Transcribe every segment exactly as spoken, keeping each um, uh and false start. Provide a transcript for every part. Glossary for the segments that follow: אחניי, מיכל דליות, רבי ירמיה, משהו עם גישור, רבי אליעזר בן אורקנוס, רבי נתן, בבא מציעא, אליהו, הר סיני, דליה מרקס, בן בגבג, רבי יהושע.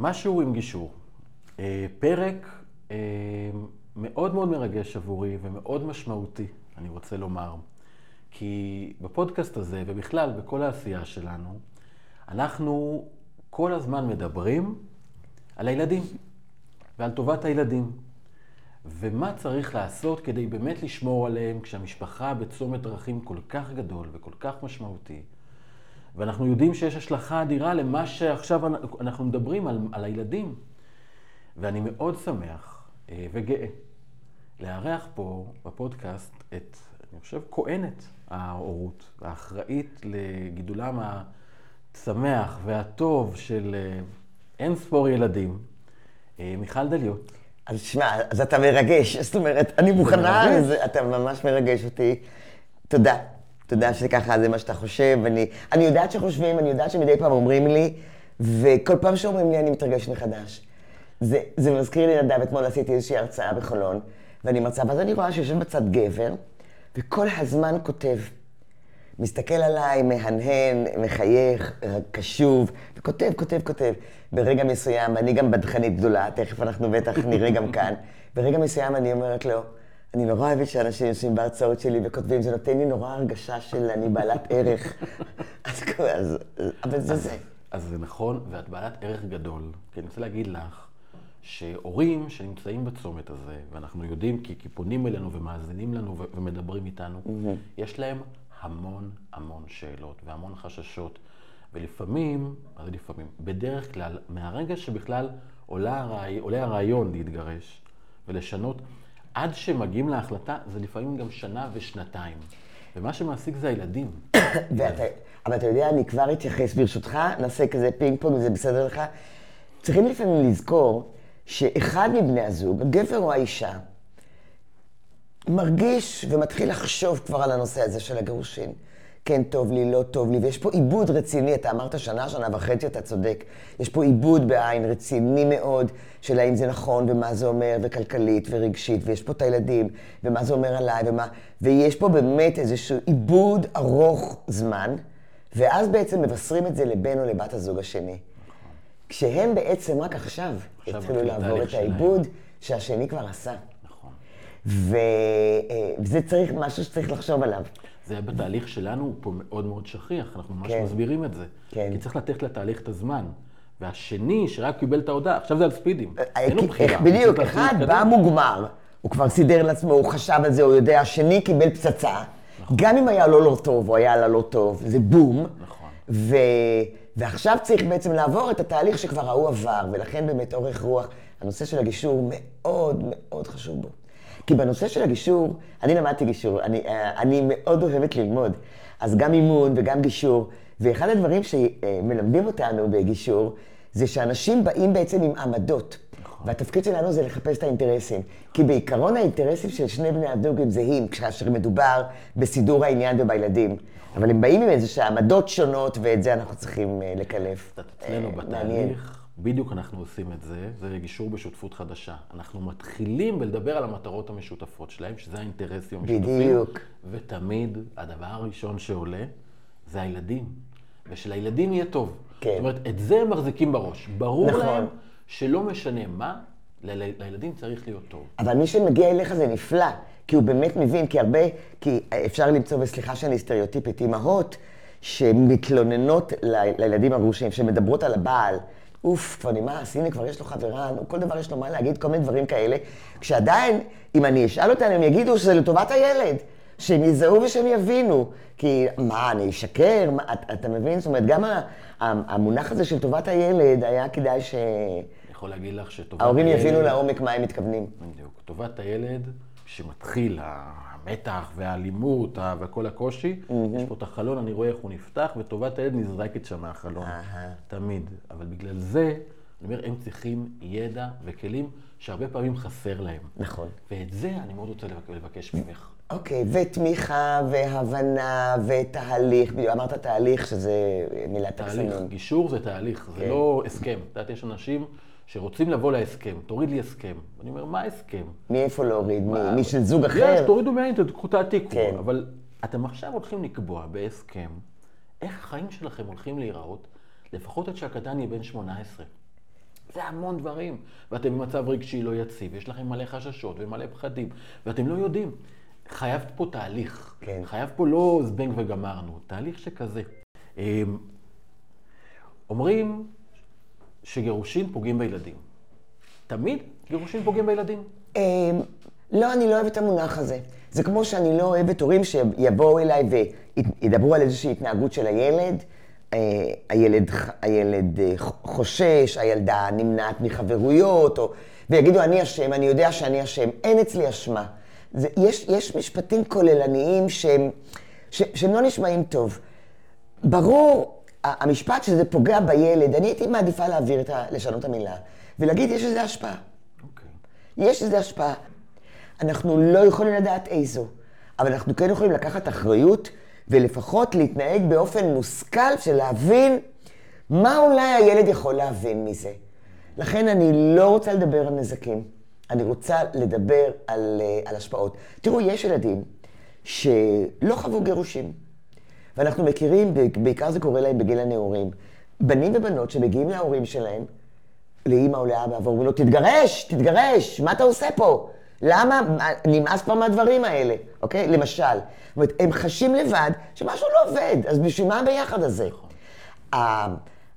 משהו עם גישור, פרק מאוד מאוד מרגש עבורי ומאוד משמעותי, אני רוצה לומר, כי בפודקאסט הזה ובכלל בכל העשייה שלנו, אנחנו כל הזמן מדברים על הילדים ועל טובת הילדים, ומה צריך לעשות כדי באמת לשמור עליהם כשהמשפחה בצומת דרכים כל כך גדול וכל כך משמעותי, ואנחנו יודעים שיש השלכה אדירה למה שעכשיו אנחנו מדברים על, על הילדים. ואני מאוד שמח וגאה לארח פה בפודקאסט את, אני חושב, כהנת ההורות, האחראית לגידולם הצמח והטוב של אין ספור ילדים, מיכל דליות. אז שמע, אז אתה מרגש, זאת אומרת, אני מוכנה, אז אתה ממש מרגש אותי. תודה. תודה שככה זה מה שאתה חושב, אני, אני יודעת שחושבים, אני יודעת שמדי פעם אומרים לי, וכל פעם שאומרים לי אני מתרגש מחדש. זה, זה מזכיר לי נדב, אתמול עשיתי איזושהי הרצאה בחולון, ואני מרצה, ואז אני רואה שיושב בצד גבר, וכל הזמן כותב, מסתכל עליי, מהנהן, מחייך, קשוב, וכותב, כותב, כותב. ברגע מסוים, אני גם בדחנית גדולה, תכף אנחנו בטח נראה גם כאן, ברגע מסוים אני אומרת לו, אני נורא אוהבת שאנשים יושבים בהרצאות שלי וכותבים, זה נותן לי נורא הרגשה של אני בעלת ערך. אז כבר, אבל זה זה. אז זה נכון, ואת בעלת ערך גדול. כי אני רוצה להגיד לך, שהורים שנמצאים בצומת הזה, ואנחנו יודעים כי פונים אלינו ומאזינים לנו ומדברים איתנו, יש להם המון המון שאלות והמון חששות. ולפעמים, אז לפעמים, בדרך כלל, מהרגע שבכלל עולה הרעיון להתגרש ולשנות, עד שמגיעים להחלטה, זה לפעמים גם שנה ושנתיים. ומה שמעסיק זה הילדים. אבל אתה יודע, אני כבר אתייחס ברשותך, נעשה כזה פינג פונג, זה בסדר לך. צריכים לפעמים לזכור שאחד מבני הזוג, הגבר או האישה, מרגיש ומתחיל לחשוב כבר על הנושא הזה של הגירושין. כן טוב לי, לא טוב לי, ויש פה עיבוד רציני, אתה אמרת שנה, שנה וחצי, אתה צודק. יש פה עיבוד בעין רציני מאוד של האם זה נכון ומה זה אומר, וכלכלית ורגשית, ויש פה את הילדים, ומה זה אומר עליי, ומה... ויש פה באמת איזשהו עיבוד ארוך זמן, ואז בעצם מבשרים את זה לבן או לבת הזוג השני. כשהם בעצם רק עכשיו התחילו לעבור את העיבוד שהשני כבר עשה. נכון. וזה צריך משהו שצריך לחשוב עליו. זה בתהליך שלנו הוא פה מאוד מאוד שכיח, אנחנו ממש כן. מסבירים את זה. כן. כי צריך לתת לתהליך את הזמן. והשני שרק קיבל את ההודעה, עכשיו זה על ספידים. אין הוא בחירה. בדיוק, אחד בא מוגמר, הוא כבר סידר לעצמו, הוא חשב על זה, הוא יודע, השני קיבל פצצה. נכון. גם אם היה לו לא טוב או היה לה לא טוב, זה בום. נכון. ו... ועכשיו צריך בעצם לעבור את התהליך שכבר ההוא עבר, ולכן באמת אורך רוח, הנושא של הגישור מאוד מאוד חשוב בו. כי בנושא של הגישור, אני למדתי גישור, אני, אני מאוד אוהבת ללמוד. אז גם אימון וגם גישור, ואחד הדברים שמלמדים אותנו בגישור, זה שאנשים באים בעצם עם עמדות. והתפקיד שלנו זה לחפש את האינטרסים. כי בעיקרון האינטרסים של שני בני הזוג הם זהים, כאשר מדובר בסידור העניין ובילדים. אבל הם באים עם איזושהי עמדות שונות, ואת זה אנחנו צריכים לקלף. אצלנו בתהליך, בדיוק אנחנו עושים את זה, זה גישור בשותפות חדשה. אנחנו מתחילים בלדבר על המטרות המשותפות שלהם, שזה האינטרסים המשותפים. בדיוק. ותמיד הדבר הראשון שעולה זה הילדים. ושלילדים יהיה טוב. כן. זאת אומרת, את זה הם מחזיקים בראש. ברור נכון. להם שלא משנה מה, ליל... לילדים צריך להיות טוב. אבל מי שמגיע אליך זה נפלא, כי הוא באמת מבין, כי הרבה, כי אפשר למצוא, וסליחה שאני סטריאוטיפית, אמהות שמתלוננות ל... לילדים הגרושים, שמדברות על הבעל, אוף, כבר נמאס, הנה כבר יש לו חברה, כל דבר יש לו מה להגיד, כל מיני דברים כאלה, כשעדיין, אם אני אשאל אותם, הם יגידו שזה לטובת הילד, שהם יזהו ושהם יבינו, כי מה, אני אשקר, מה, אתה, אתה מבין? זאת אומרת, גם המונח הזה של טובת הילד היה כדאי ש... אני יכול להגיד לך שטובת ההורים הילד... ההורים יבינו לעומק מה הם מתכוונים. בדיוק, טובת הילד, כשמתחיל המתח והאלימות וכל הקושי, mm-hmm. יש פה את החלון, אני רואה איך הוא נפתח, וטובת הילד נזרקת שם מהחלון, uh-huh. תמיד. אבל בגלל זה, אני אומר, הם צריכים ידע וכלים שהרבה פעמים חסר להם. נכון. ואת זה אני מאוד רוצה לבקש ממך. אוקיי, ותמיכה והבנה ותהליך, אמרת תהליך שזה מילה תקסנון. תהליך, גישור זה תהליך, זה לא הסכם. אתה יודעת, יש אנשים שרוצים לבוא להסכם, תוריד לי הסכם. אני אומר, מה הסכם? מאיפה להוריד? מי של זוג אחר? יש, תורידו מהאינטרנט, קחו תעתיקו. אבל אתם עכשיו הולכים לקבוע בהסכם איך החיים שלכם הולכים להיראות, לפחות עד שהקטן יהיה בן שמונה עשרה. זה המון דברים. ואתם במצב רגשי לא יציב, יש לכם מלא חששות ומלא פחדים, ואתם לא יודעים. חייב פה תהליך. כן. חייב פה לא זבנג וגמרנו. תהליך שכזה. אומרים שגירושים פוגעים בילדים. תמיד גירושים פוגעים בילדים? לא, אני לא אוהבת המונח הזה. זה כמו שאני לא אוהבת הורים שיבואו אליי וידברו על איזושהי התנהגות של הילד. הילד, הילד חושש, הילדה נמנעת מחברויות, או, ויגידו, אני אשם, אני יודע שאני אשם. אין אצלי אשמה. זה, יש, יש משפטים כוללניים שהם, ש, שהם לא נשמעים טוב. ברור, המשפט שזה פוגע בילד, אני הייתי מעדיפה להעביר את ה... לשנות המילה, ולהגיד, יש איזו השפעה. Okay. יש איזו השפעה. אנחנו לא יכולים לדעת איזו, אבל אנחנו כן יכולים לקחת אחריות, ולפחות להתנהג באופן מושכל של להבין מה אולי הילד יכול להבין מזה. לכן אני לא רוצה לדבר על נזקים, אני רוצה לדבר על, על השפעות. תראו, יש ילדים שלא חוו גירושים, ואנחנו מכירים, בעיקר זה קורה להם בגיל הנעורים, בנים ובנות שמגיעים להורים שלהם, לאמא או לאבא, ואומרים לו, תתגרש, תתגרש, מה אתה עושה פה? למה? נמאס כבר מהדברים האלה, אוקיי? למשל. זאת אומרת, הם חשים לבד שמשהו לא עובד, אז בשביל מה ביחד הזה?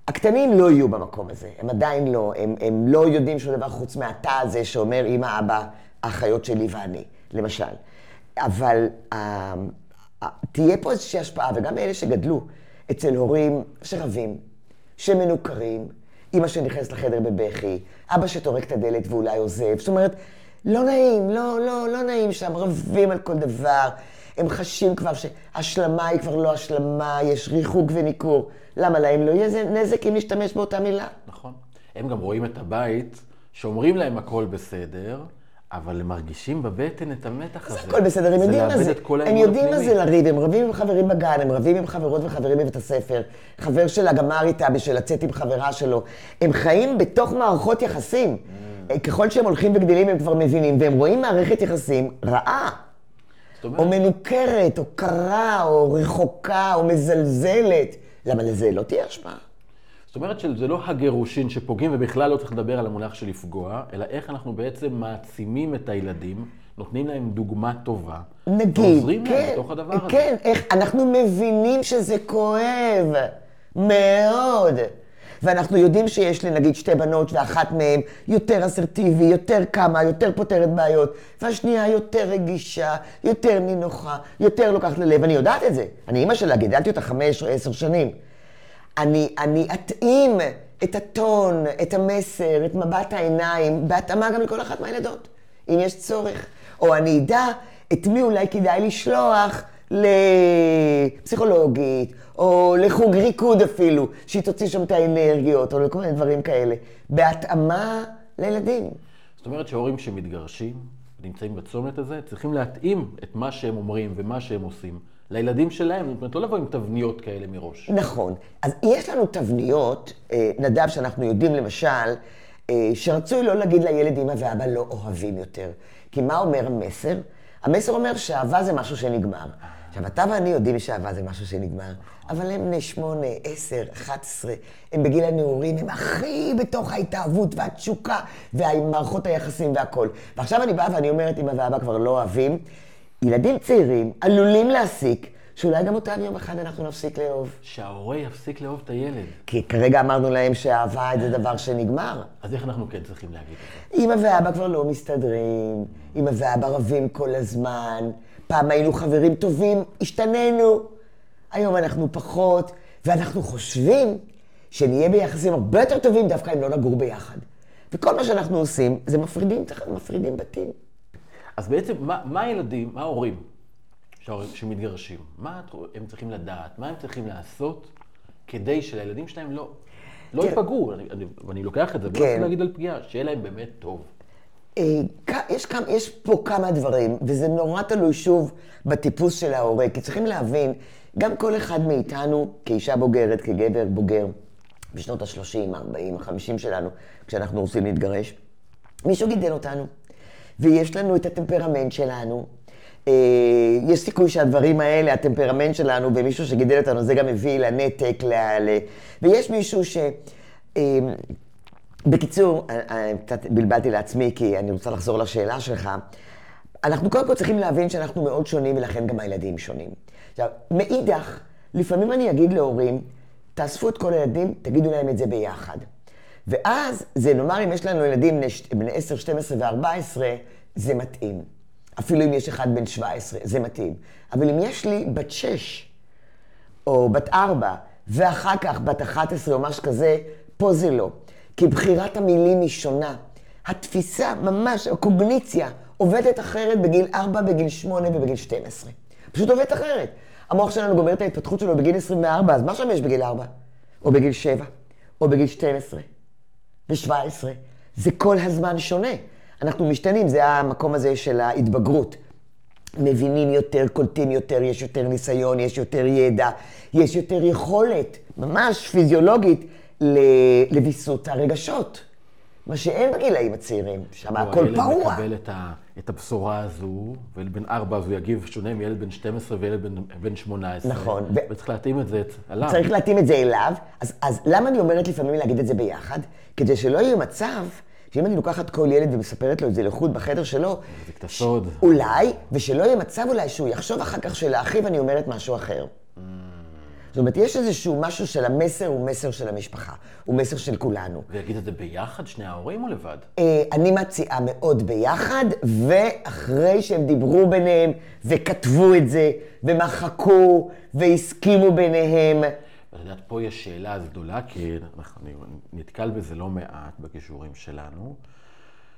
הקטנים לא יהיו במקום הזה, הם עדיין לא, הם, הם לא יודעים שום דבר חוץ מהתא הזה שאומר אמא, אבא, אחיות שלי ואני, למשל. אבל uh, uh, תהיה פה איזושהי השפעה, וגם אלה שגדלו אצל הורים שרבים, שמנוכרים, אמא שנכנס לחדר בבכי, אבא שתורק את הדלת ואולי עוזב, זאת אומרת, לא נעים, לא, לא, לא נעים שם, רבים על כל דבר. הם חשים כבר שהשלמה היא כבר לא השלמה, יש ריחוק וניכור. למה להם לא יהיה נזק אם נשתמש באותה מילה? נכון. הם גם רואים את הבית, שאומרים להם הכל בסדר, אבל הם מרגישים בבטן את המתח הזה. זה הכל בסדר, הם יודעים מה זה. הם יודעים מה זה לריב, הם רבים עם חברים בגן, הם רבים עם חברות וחברים בבית הספר. חבר שלה גמר איתה בשביל לצאת עם חברה שלו. הם חיים בתוך מערכות יחסים. ככל שהם הולכים וגדלים הם כבר מבינים, והם רואים מערכת יחסים רעה, או מנוכרת, או קרה, או רחוקה, או מזלזלת. למה לזה לא תהיה השפעה? זאת אומרת שזה לא הגירושין שפוגעים, ובכלל לא צריך לדבר על המונח של לפגוע, אלא איך אנחנו בעצם מעצימים את הילדים, נותנים להם דוגמה טובה, ועוזרים להם בתוך הדבר הזה. כן, איך אנחנו מבינים שזה כואב מאוד. ואנחנו יודעים שיש לי, נגיד, שתי בנות, ואחת מהן יותר אסרטיבי, יותר קמה, יותר פותרת בעיות, והשנייה יותר רגישה, יותר נינוחה, יותר לוקחת ללב. אני יודעת את זה. אני אמא שלה, גידלתי אותה חמש או עשר שנים. אני, אני אתאים את הטון, את המסר, את מבט העיניים, בהתאמה גם לכל אחת מהילדות, אם יש צורך. או אני אדע את מי אולי כדאי לשלוח, לפסיכולוגית, או לחוג ריקוד אפילו, שהיא תוציא שם את האנרגיות, או לכל מיני דברים כאלה, בהתאמה לילדים. זאת אומרת שההורים שמתגרשים, נמצאים בצומת הזה, צריכים להתאים את מה שהם אומרים ומה שהם עושים לילדים שלהם, זאת אומרת, לא לבוא עם תבניות כאלה מראש. נכון. אז יש לנו תבניות, נדב, שאנחנו יודעים למשל, שרצוי לא להגיד לילד אמא ואבא לא אוהבים יותר. כי מה אומר המסר? המסר אומר שאהבה זה משהו שנגמר. עכשיו, אתה ואני יודעים שאהבה זה משהו שנגמר, אבל הם בני שמונה, עשר, אחת עשרה, הם בגיל הנעורים, הם הכי בתוך ההתאהבות והתשוקה והמערכות היחסים והכל. ועכשיו אני באה ואני אומרת, אמא ואבא כבר לא אוהבים, ילדים צעירים עלולים להסיק, שאולי גם אותם יום אחד אנחנו נפסיק לאהוב. שההורה יפסיק לאהוב את הילד. כי כרגע אמרנו להם שהאהבה זה דבר שנגמר. אז איך אנחנו כן צריכים להגיד את זה? אמא ואבא כבר לא מסתדרים, אמא ואבא רבים כל הזמן, פעם היינו חברים טובים, השתננו, היום אנחנו פחות, ואנחנו חושבים שנהיה ביחסים הרבה יותר טובים דווקא אם לא נגור ביחד. וכל מה שאנחנו עושים זה מפרידים, מפרידים בתים. אז בעצם מה, מה הילדים, מה ההורים? שמתגרשים. מה הם צריכים לדעת? מה הם צריכים לעשות כדי שלילדים שלהם לא, לא ייפגעו? אני, אני, אני לוקח את זה, ולא צריך להגיד על פגיעה, שיהיה להם באמת טוב. יש, יש פה כמה דברים, וזה נורא תלוי שוב בטיפוס של ההורה, כי צריכים להבין, גם כל אחד מאיתנו, כאישה בוגרת, כגבר בוגר, בשנות ה-שלושים, ה-ארבעים, ה-חמישים שלנו, כשאנחנו רוצים להתגרש, מישהו גידל אותנו, ויש לנו את הטמפרמנט שלנו, יש סיכוי שהדברים האלה, הטמפרמנט שלנו, במישהו שגידל אותנו, זה גם מביא לנתק, ויש מישהו ש... בקיצור, קצת בלבלתי לעצמי, כי אני רוצה לחזור לשאלה שלך. אנחנו קודם כל צריכים להבין שאנחנו מאוד שונים, ולכן גם הילדים שונים. עכשיו, מאידך, לפעמים אני אגיד להורים, תאספו את כל הילדים, תגידו להם את זה ביחד. ואז, זה נאמר, אם יש לנו ילדים בני עשר, שתים עשרה וארבע עשרה, זה מתאים. אפילו אם יש אחד בן שבע עשרה, זה מתאים. אבל אם יש לי בת שש, או בת ארבע, ואחר כך בת אחת עשרה או משהו כזה, פה זה לא. כי בחירת המילים היא שונה. התפיסה, ממש, הקוגניציה, עובדת אחרת בגיל ארבע, בגיל שמונה ובגיל שתים עשרה. פשוט עובדת אחרת. המוח שלנו גומר את ההתפתחות שלו בגיל עשרים וארבע, אז מה שם יש בגיל ארבע? או בגיל שבע, או בגיל שתים עשרה, ו-שבע עשרה. זה כל הזמן שונה. אנחנו משתנים, זה המקום הזה של ההתבגרות. מבינים יותר, קולטים יותר, יש יותר ניסיון, יש יותר ידע, יש יותר יכולת, ממש פיזיולוגית, לביסות הרגשות. מה שאין בגילאים הצעירים, שם הכל פרוע. הוא מקבל את, ה, את הבשורה הזו, ובין ארבע אז הוא יגיב שונה מילד בן שתים עשרה וילד בן, בן שמונה עשרה. נכון. וצריך להתאים את זה אליו. צריך להתאים את זה אליו. אז, אז למה אני אומרת לפעמים להגיד את זה ביחד? כדי שלא יהיה מצב שאם אני לוקחת כל ילד ומספרת לו את זה לחוד בחדר שלו, זה כתסוד. ש... אולי, ושלא יהיה מצב אולי שהוא יחשוב אחר כך שלאחיו אני אומרת משהו אחר. Mm. זאת אומרת, יש איזשהו משהו של המסר, הוא מסר של המשפחה, הוא מסר של כולנו. ויגיד את זה ביחד, שני ההורים או לבד? אני מציעה מאוד ביחד, ואחרי שהם דיברו ביניהם, וכתבו את זה, ומחקו, והסכימו ביניהם. ואת יודעת, פה יש שאלה אז גדולה, כי אנחנו נתקל בזה לא מעט בגישורים שלנו,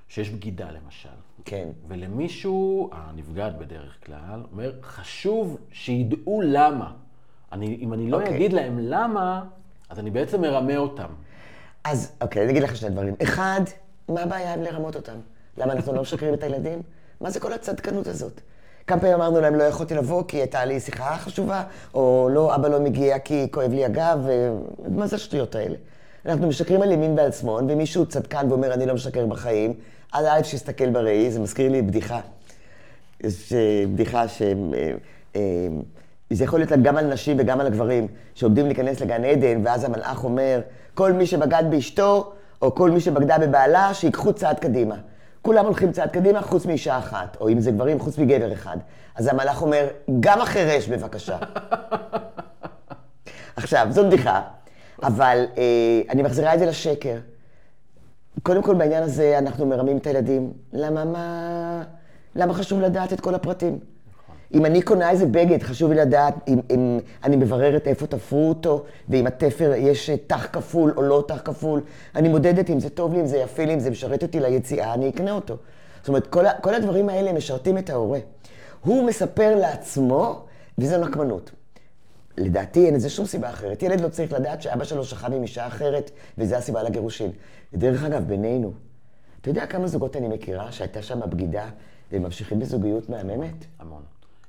שיש בגידה למשל. כן. ולמישהו, הנפגעת בדרך כלל, אומר, חשוב שידעו למה. אני, אם אני לא okay. אגיד להם למה, אז אני בעצם מרמה אותם. אז, אוקיי, okay, אני אגיד לך שני דברים. אחד, מה הבעיה לרמות אותם? למה אנחנו לא משקרים את הילדים? מה זה כל הצדקנות הזאת? כמה פעמים אמרנו להם, לא יכולתי לבוא כי הייתה לי שיחה חשובה, או לא, אבא לא מגיע כי כואב לי הגב, ו... מה זה השטויות האלה? אנחנו משקרים על ימין ועל שמאל, ומישהו צדקן ואומר, אני לא משקר בחיים, עד א' שיסתכל בראי, זה מזכיר לי בדיחה. יש בדיחה ש... זה יכול להיות גם על נשים וגם על הגברים, שעומדים להיכנס לגן עדן, ואז המלאך אומר, כל מי שבגד באשתו, או כל מי שבגדה בבעלה, שיקחו צעד קדימה. כולם הולכים צעד קדימה, חוץ מאישה אחת, או אם זה גברים, חוץ מגבר אחד. אז המלאך אומר, גם החרש, בבקשה. עכשיו, זו בדיחה, אבל אה, אני מחזירה את זה לשקר. קודם כל, בעניין הזה אנחנו מרמים את הילדים. למה, מה... למה חשוב לדעת את כל הפרטים? אם אני קונה איזה בגד, חשוב לי לדעת אם, אם אני מבררת איפה תפרו אותו, ואם התפר יש תח כפול או לא תח כפול. אני מודדת אם זה טוב לי, אם זה יפה לי, אם זה משרת אותי ליציאה, אני אקנה אותו. זאת אומרת, כל, כל הדברים האלה משרתים את ההורה. הוא מספר לעצמו, וזו נקמנות. לדעתי אין איזה שום סיבה אחרת. ילד לא צריך לדעת שאבא שלו שכב עם אישה אחרת, וזו הסיבה לגירושין. ודרך אגב, בינינו, אתה יודע כמה זוגות אני מכירה שהייתה שם בגידה, והם ממשיכים בזוגיות מהממת? המון.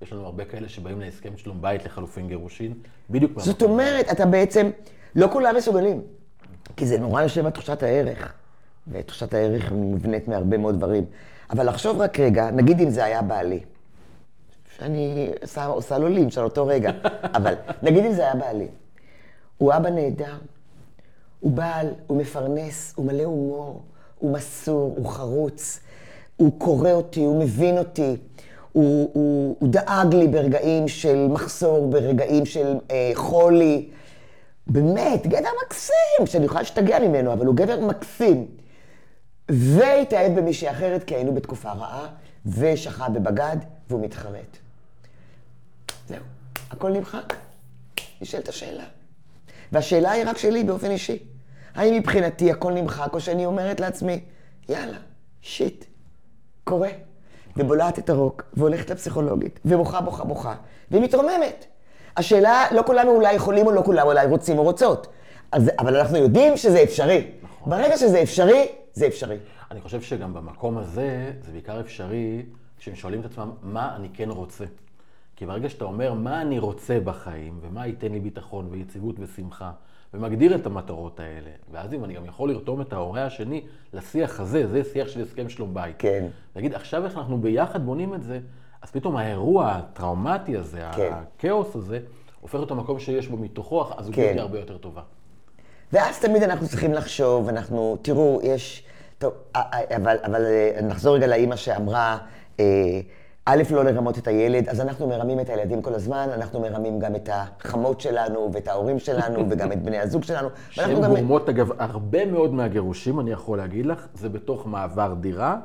יש לנו הרבה כאלה שבאים להסכם שלום בית לחלופין גירושין, בדיוק מה... זאת אומרת, אתה בעצם, לא כולם מסוגלים, כי זה נורא יושב על תחושת הערך, ותחושת הערך מובנית מהרבה מאוד דברים. אבל לחשוב רק רגע, נגיד אם זה היה בעלי, שאני עושה לו לינץ' על אותו רגע, אבל נגיד אם זה היה בעלי, הוא אבא נהדר, הוא בעל, הוא מפרנס, הוא מלא הומור, הוא מסור, הוא חרוץ, הוא קורא אותי, הוא מבין אותי, הוא, הוא, הוא דאג לי ברגעים של מחסור, ברגעים של אה, חולי. באמת, גבר מקסים, שאני יכולה להשתגע ממנו, אבל הוא גבר מקסים. והתאהב במישהי אחרת, כי היינו בתקופה רעה, ושכב בבגד, והוא מתחרט. זהו, הכל נמחק. נשאלת השאלה. והשאלה היא רק שלי באופן אישי. האם מבחינתי הכל נמחק, או שאני אומרת לעצמי, יאללה, שיט, קורה. ובולעת את הרוק, והולכת לפסיכולוגית, ובוכה, בוכה, בוכה, ומתרוממת. השאלה, לא כולם אולי יכולים או לא כולם אולי רוצים או רוצות, אז, אבל אנחנו יודעים שזה אפשרי. נכון. ברגע שזה אפשרי, זה אפשרי. אני חושב שגם במקום הזה, זה בעיקר אפשרי, כשהם שואלים את עצמם, מה אני כן רוצה? כי ברגע שאתה אומר, מה אני רוצה בחיים, ומה ייתן לי ביטחון ויציבות ושמחה, ומגדיר את המטרות האלה. ואז אם אני גם יכול לרתום את ההורה השני לשיח הזה, זה שיח של הסכם שלום בית. כן. להגיד, עכשיו איך אנחנו ביחד בונים את זה, אז פתאום האירוע הטראומטי הזה, כן. הכאוס הזה, הופך אותו מקום שיש בו מתוכו, אז הוא כן. גדיר הרבה יותר טובה. ואז תמיד אנחנו צריכים לחשוב, אנחנו, תראו, יש, טוב, אבל, אבל נחזור רגע לאמא שאמרה, א', לא לרמות את הילד, אז אנחנו מרמים את הילדים כל הזמן, אנחנו מרמים גם את החמות שלנו, ואת ההורים שלנו, וגם את בני הזוג שלנו. שהן גורמות, אגב, הרבה מאוד מהגירושים, אני יכול להגיד לך, זה בתוך מעבר דירה,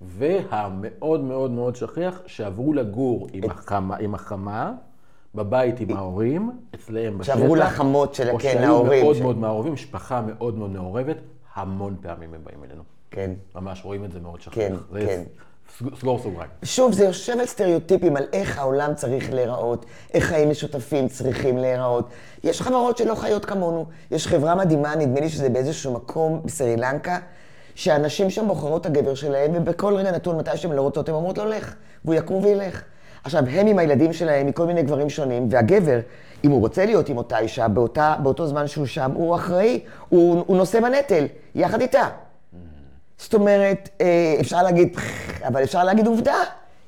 והמאוד מאוד מאוד שכיח, שעברו לגור עם החמה, עם החמה בבית עם ההורים, אצלהם בשטח. שעברו לחמות של כן, ההורים. מאוד מאוד מעורבים, משפחה מאוד מאוד מעורבת, המון פעמים הם באים אלינו. כן. ממש רואים את זה מאוד שכיח. כן, כן. סגור סוגריים. שוב, זה יושב על סטריאוטיפים, על איך העולם צריך להיראות, איך חיים משותפים צריכים להיראות. יש חברות שלא חיות כמונו. יש חברה מדהימה, נדמה לי שזה באיזשהו מקום בסרי לנקה, שאנשים שם בוחרות את הגבר שלהם, ובכל רגע נתון מתי שהם לא רוצות, הם אומרות לו לך, והוא יקום וילך. עכשיו, הם עם הילדים שלהם, מכל מיני גברים שונים, והגבר, אם הוא רוצה להיות עם אותה אישה, באותה, באותו זמן שהוא שם, הוא אחראי, הוא, הוא נושא בנטל, יחד איתה. זאת אומרת, אפשר להגיד, אבל אפשר להגיד עובדה,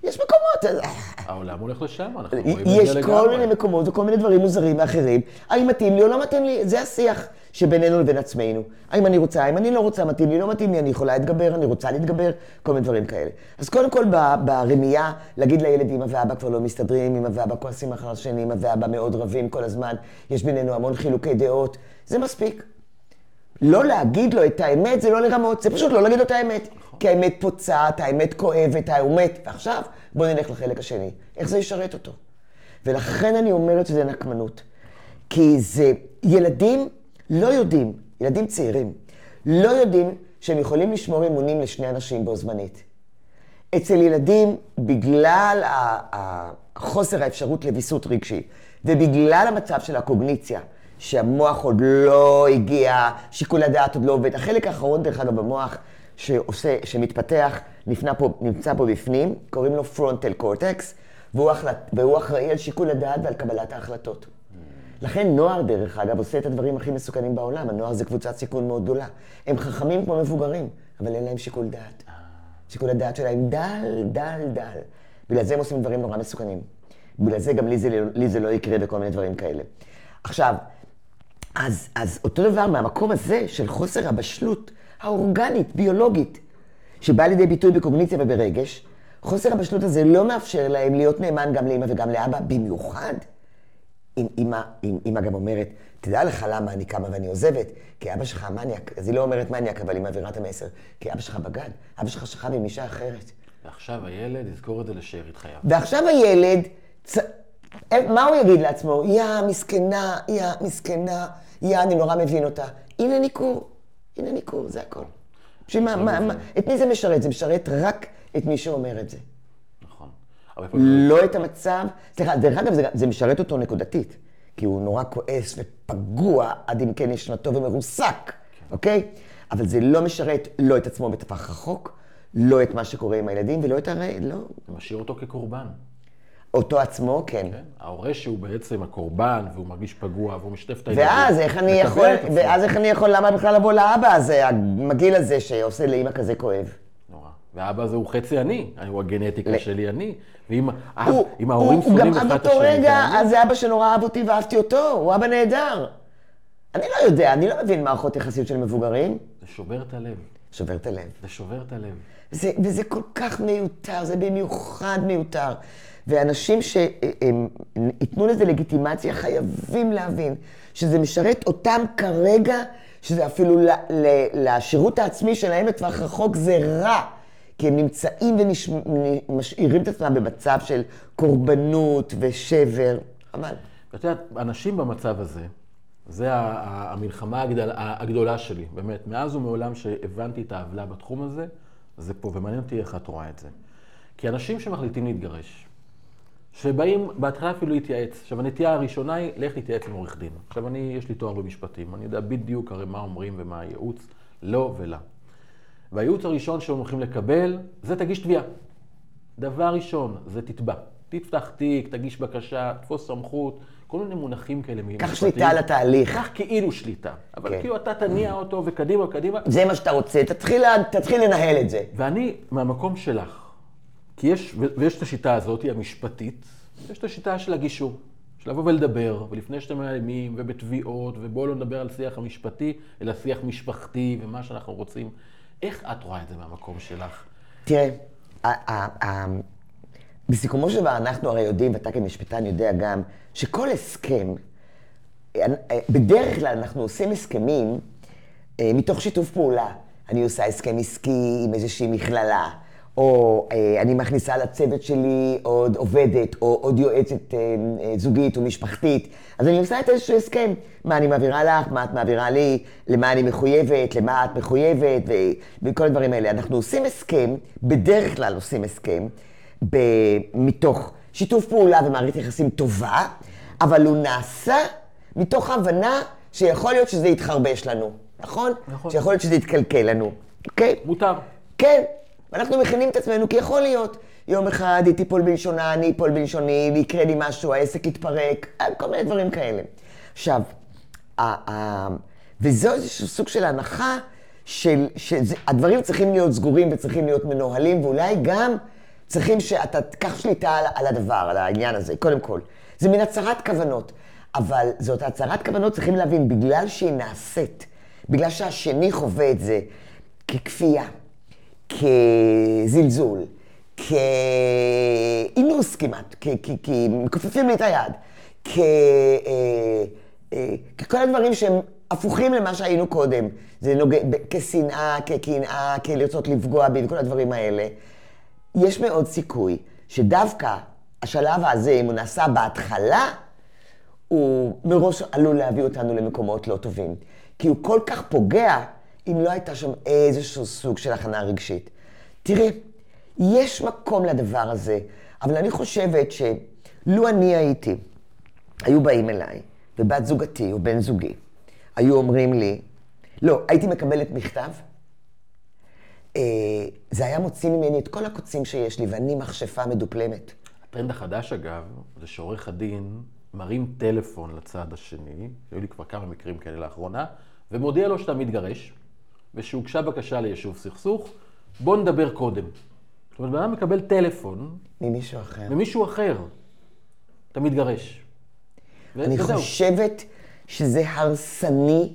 יש מקומות. העולם הולך לשם, אנחנו רואים את זה לגמרי. יש כל מיני מקומות וכל מיני דברים מוזרים ואחרים. האם מתאים לי או לא מתאים לי, זה השיח שבינינו לבין עצמנו. האם אני רוצה, האם אני לא רוצה, מתאים לי, לא מתאים לי, אני יכולה להתגבר, אני רוצה להתגבר, כל מיני דברים כאלה. אז קודם כל ברמייה, להגיד לילד, אמא ואבא כבר לא מסתדרים, אמא ואבא כועסים אחר השני, אמא ואבא מאוד רבים כל הזמן, יש בינינו המון חילוקי דעות, זה מספיק. לא להגיד לו את האמת, זה לא לרמות, זה פשוט לא להגיד לו את האמת. כי האמת פוצעת, האמת כואבת, האמת. ועכשיו, בוא נלך לחלק השני. איך זה ישרת אותו? ולכן אני אומרת שזה נקמנות. כי זה, ילדים לא יודעים, ילדים צעירים, לא יודעים שהם יכולים לשמור אמונים לשני אנשים בו זמנית. אצל ילדים, בגלל החוסר האפשרות לביסות רגשי, ובגלל המצב של הקוגניציה, שהמוח עוד לא הגיע, שיקול הדעת עוד לא עובד. החלק האחרון, דרך אגב, במוח שעושה, שמתפתח, נפנה פה, נמצא פה בפנים, קוראים לו פרונטל קורטקס, והוא, החלט, והוא אחראי על שיקול הדעת ועל קבלת ההחלטות. לכן נוער, דרך אגב, עושה את הדברים הכי מסוכנים בעולם. הנוער זה קבוצת סיכון מאוד גדולה. הם חכמים כמו מבוגרים, אבל אין להם שיקול דעת. שיקול הדעת שלהם דל, דל, דל. בגלל זה הם עושים דברים נורא מסוכנים. בגלל זה גם לי זה, לי זה לא יקרה בכל מיני דברים כאלה. עכשיו, אז, אז אותו דבר מהמקום הזה של חוסר הבשלות האורגנית, ביולוגית, שבאה לידי ביטוי בקוגניציה וברגש, חוסר הבשלות הזה לא מאפשר להם להיות נאמן גם לאמא וגם לאבא, במיוחד אם אמא, אם אמא גם אומרת, תדע לך למה אני קמה ואני עוזבת, כי אבא שלך מניאק, אז היא לא אומרת מניאק, אבל היא מעבירה את המסר, כי אבא שלך בגן, אבא שלך שכב עם אישה אחרת. ועכשיו הילד, יזכור את זה לשארית חייו. ועכשיו הילד, צ... מה הוא יגיד לעצמו? יא, מסכנה, יא, מסכנה, יא, אני נורא מבין אותה. הנה ניקור, הנה ניקור, זה הכל. שמה, מה, מה, את מי זה משרת? זה משרת רק את מי שאומר את זה. נכון. לא את המצב, סליחה, דרך אגב, זה משרת אותו נקודתית, כי הוא נורא כועס ופגוע עד אם כן ישנתו ומרוסק, אוקיי? אבל זה לא משרת לא את עצמו בטווח רחוק, לא את מה שקורה עם הילדים ולא את הרי, לא. זה משאיר אותו כקורבן. אותו עצמו, כן. ההורה שהוא בעצם הקורבן, והוא מרגיש פגוע, והוא משתף את הילדים. ואז איך אני יכול, ואז איך אני יכול, למה בכלל לבוא לאבא הזה, המגעיל הזה שעושה לאמא כזה כואב? נורא. והאבא הזה הוא חצי אני, הוא הגנטיקה שלי אני, ואם ההורים שונאים אחד את השני. הוא גם אבא אותו רגע, אז זה אבא שנורא אהב אותי ואהבתי אותו, הוא אבא נהדר. אני לא יודע, אני לא מבין מערכות יחסיות של מבוגרים. זה שובר את הלב. שובר את הלב. זה שובר את הלב. וזה כל כך מיותר, זה במיוחד מיותר. ואנשים שיתנו לזה לגיטימציה חייבים להבין שזה משרת אותם כרגע, שזה אפילו לשירות העצמי שלהם בטווח רחוק זה רע, כי הם נמצאים ומשאירים את עצמם במצב של קורבנות ושבר, אבל... ואת יודעת, אנשים במצב הזה, זה המלחמה הגדולה שלי, באמת, מאז ומעולם שהבנתי את העוולה בתחום הזה, זה פה, ומעניין אותי איך את רואה את זה. כי אנשים שמחליטים להתגרש, שבאים, בהתחלה אפילו להתייעץ. עכשיו, הנטייה הראשונה היא, לך להתייעץ עם עורך דין. עכשיו, אני, יש לי תואר במשפטים, אני יודע בדיוק הרי מה אומרים ומה הייעוץ, לא ולא. והייעוץ הראשון שהם הולכים לקבל, זה תגיש תביעה. דבר ראשון, זה תתבע. תפתח תיק, תגיש בקשה, תפוס סמכות, כל מיני מונחים כאלה ממשפטים. כך שליטה על התהליך. כך כאילו שליטה. אבל כן. כאילו אתה תניע אותו וקדימה, קדימה. זה מה שאתה רוצה, תתחיל, תתחיל לנהל את זה. ואני, מהמקום שלך, כי יש, ויש את השיטה הזאת, המשפטית, ויש את השיטה של הגישור. שלבוא ולדבר, ולפני שאתם מאיימים, ובתביעות, ובואו לא נדבר על שיח המשפטי, אלא שיח משפחתי, ומה שאנחנו רוצים. איך את רואה את זה מהמקום שלך? תראה, בסיכומו של דבר אנחנו הרי יודעים, ואתה כמשפטן יודע גם, שכל הסכם, בדרך כלל אנחנו עושים הסכמים מתוך שיתוף פעולה. אני עושה הסכם עסקי עם איזושהי מכללה, או אני מכניסה לצוות שלי עוד עובדת, או עוד יועצת זוגית או משפחתית. אז אני עושה את איזשהו הסכם. מה אני מעבירה לך, מה את מעבירה לי, למה אני מחויבת, למה את מחויבת, וכל הדברים האלה. אנחנו עושים הסכם, בדרך כלל עושים הסכם, מתוך שיתוף פעולה ומערכת יחסים טובה, אבל הוא נעשה מתוך הבנה שיכול להיות שזה יתחרבש לנו, נכון? נכון. שיכול להיות שזה יתקלקל לנו, אוקיי? מותר. כן. ואנחנו מכינים את עצמנו, כי יכול להיות, יום אחד היא תיפול בלשונה, אני אפול בלשוני, יקרה לי משהו, העסק יתפרק, כל מיני דברים כאלה. עכשיו, וזו איזשהו סוג של הנחה, שהדברים צריכים להיות סגורים וצריכים להיות מנוהלים, ואולי גם צריכים שאתה תקח שליטה על הדבר, על העניין הזה, קודם כל. זה מן הצהרת כוונות, אבל זאת הצהרת כוונות צריכים להבין, בגלל שהיא נעשית, בגלל שהשני חווה את זה ככפייה, כזלזול, כאינוס כמעט, כי מכופפים לי את היד, ככל הדברים שהם הפוכים למה שהיינו קודם, כשנאה, כקנאה, כלרצות לפגוע בין כל הדברים האלה, יש מאוד סיכוי שדווקא השלב הזה, אם הוא נעשה בהתחלה, הוא מראש עלול להביא אותנו למקומות לא טובים, כי הוא כל כך פוגע, אם לא הייתה שם איזשהו סוג של הכנה רגשית. תראה, יש מקום לדבר הזה, אבל אני חושבת שלו אני הייתי, היו באים אליי, ובת זוגתי או בן זוגי, היו אומרים לי, לא, הייתי מקבלת מכתב, זה היה מוציא ממני את כל הקוצים שיש לי, ואני מחשפה מדופלמת. הטרנד החדש אגב, זה שעורך הדין מרים טלפון לצד השני, היו לי כבר כמה מקרים כאלה לאחרונה, ומודיע לו שאתה מתגרש, ושהוגשה בקשה ליישוב סכסוך, בוא נדבר קודם. זאת אומרת, בן מקבל טלפון... ממישהו אחר. ממישהו אחר. אתה מתגרש. אני חושבת שזה הרסני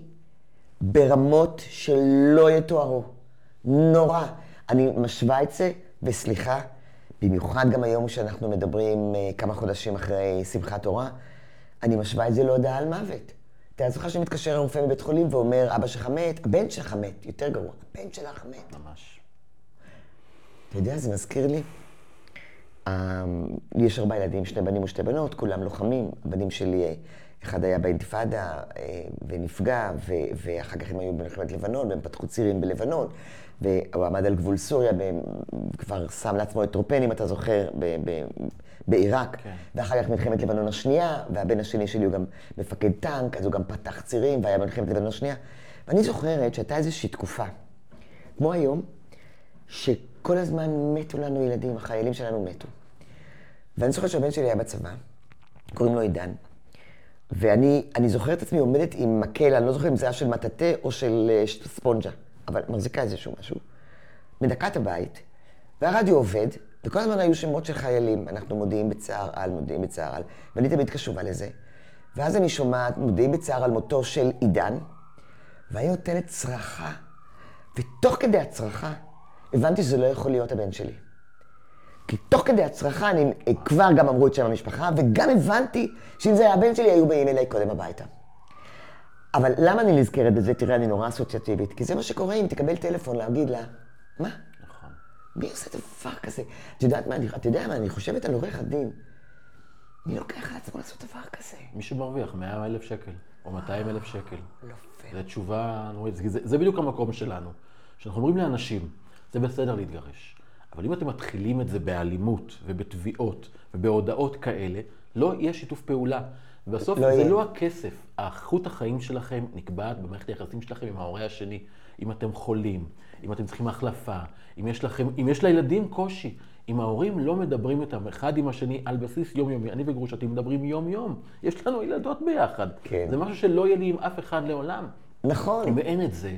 ברמות שלא יתוארו. נורא. אני משווה את זה, וסליחה, במיוחד גם היום שאנחנו מדברים כמה חודשים אחרי שמחת תורה, אני משווה את זה להודעה על מוות. אתה זוכר שמתקשר הרופא מבית חולים ואומר, אבא שלך מת, הבן שלך מת, יותר גרוע, הבן שלך מת. ממש. אתה יודע, זה מזכיר לי. יש ארבעה ילדים, שני בנים ושתי בנות, כולם לוחמים. הבנים שלי, אחד היה באינתיפאדה ונפגע, ואחר כך הם היו במלחמת לבנון, והם פתחו צירים בלבנון, והוא עמד על גבול סוריה, וכבר שם לעצמו את טרופן, אם אתה זוכר, בעיראק. ואחר כך מלחמת לבנון השנייה, והבן השני שלי הוא גם מפקד טנק, אז הוא גם פתח צירים, והיה מלחמת לבנון השנייה. ואני זוכרת שהייתה איזושהי תקופה, כמו היום, שכל הזמן מתו לנו ילדים, החיילים שלנו מתו. ואני זוכרת שהבן שלי היה בצבא, קוראים לו עידן, ואני אני זוכרת את עצמי עומדת עם מקל, אני לא זוכרת אם זה היה של מטאטה או של ספונג'ה, אבל מחזיקה איזשהו משהו, מדקת הבית, והרדיו עובד, וכל הזמן היו שמות של חיילים, אנחנו מודיעים בצער על, מודיעים בצער על, ואני תמיד קשובה לזה, ואז אני שומעת, מודיעים בצער על מותו של עידן, והיא נותנת צרחה, ותוך כדי הצרחה, הבנתי שזה לא יכול להיות הבן שלי. כי תוך כדי הצרחה, אני כבר גם אמרו את שם המשפחה, וגם הבנתי שאם זה היה הבן שלי, היו באים אליי קודם הביתה. אבל למה אני נזכרת בזה? תראה, אני נורא אסוציאטיבית, כי זה מה שקורה אם תקבל טלפון להגיד לה, מה? נכון. מי עושה דבר כזה? אתה יודעת מה, אתה יודע מה, אני חושבת על עורך הדין. מי לוקח לעצמו לעשות דבר כזה? מישהו מרוויח מאה אלף שקל, או מאתיים אלף שקל. לא פר. זו תשובה, זה בדיוק המקום שלנו. כשאנחנו אומרים לאנשים, זה בסדר להתגרש. אבל אם אתם מתחילים את זה באלימות ובתביעות ובהודעות כאלה, לא יהיה שיתוף פעולה. ובסוף לא זה יהיה. לא הכסף. האיכות החיים שלכם נקבעת במערכת היחסים שלכם עם ההורה השני. אם אתם חולים, אם אתם צריכים החלפה, אם יש לכם, אם יש לילדים קושי, אם ההורים לא מדברים איתם אחד עם השני על בסיס יומיומי, אני וגרושתי מדברים יום-יום. יש לנו ילדות ביחד. כן. זה משהו שלא יהיה לי עם אף אחד לעולם. נכון. אם אין את זה,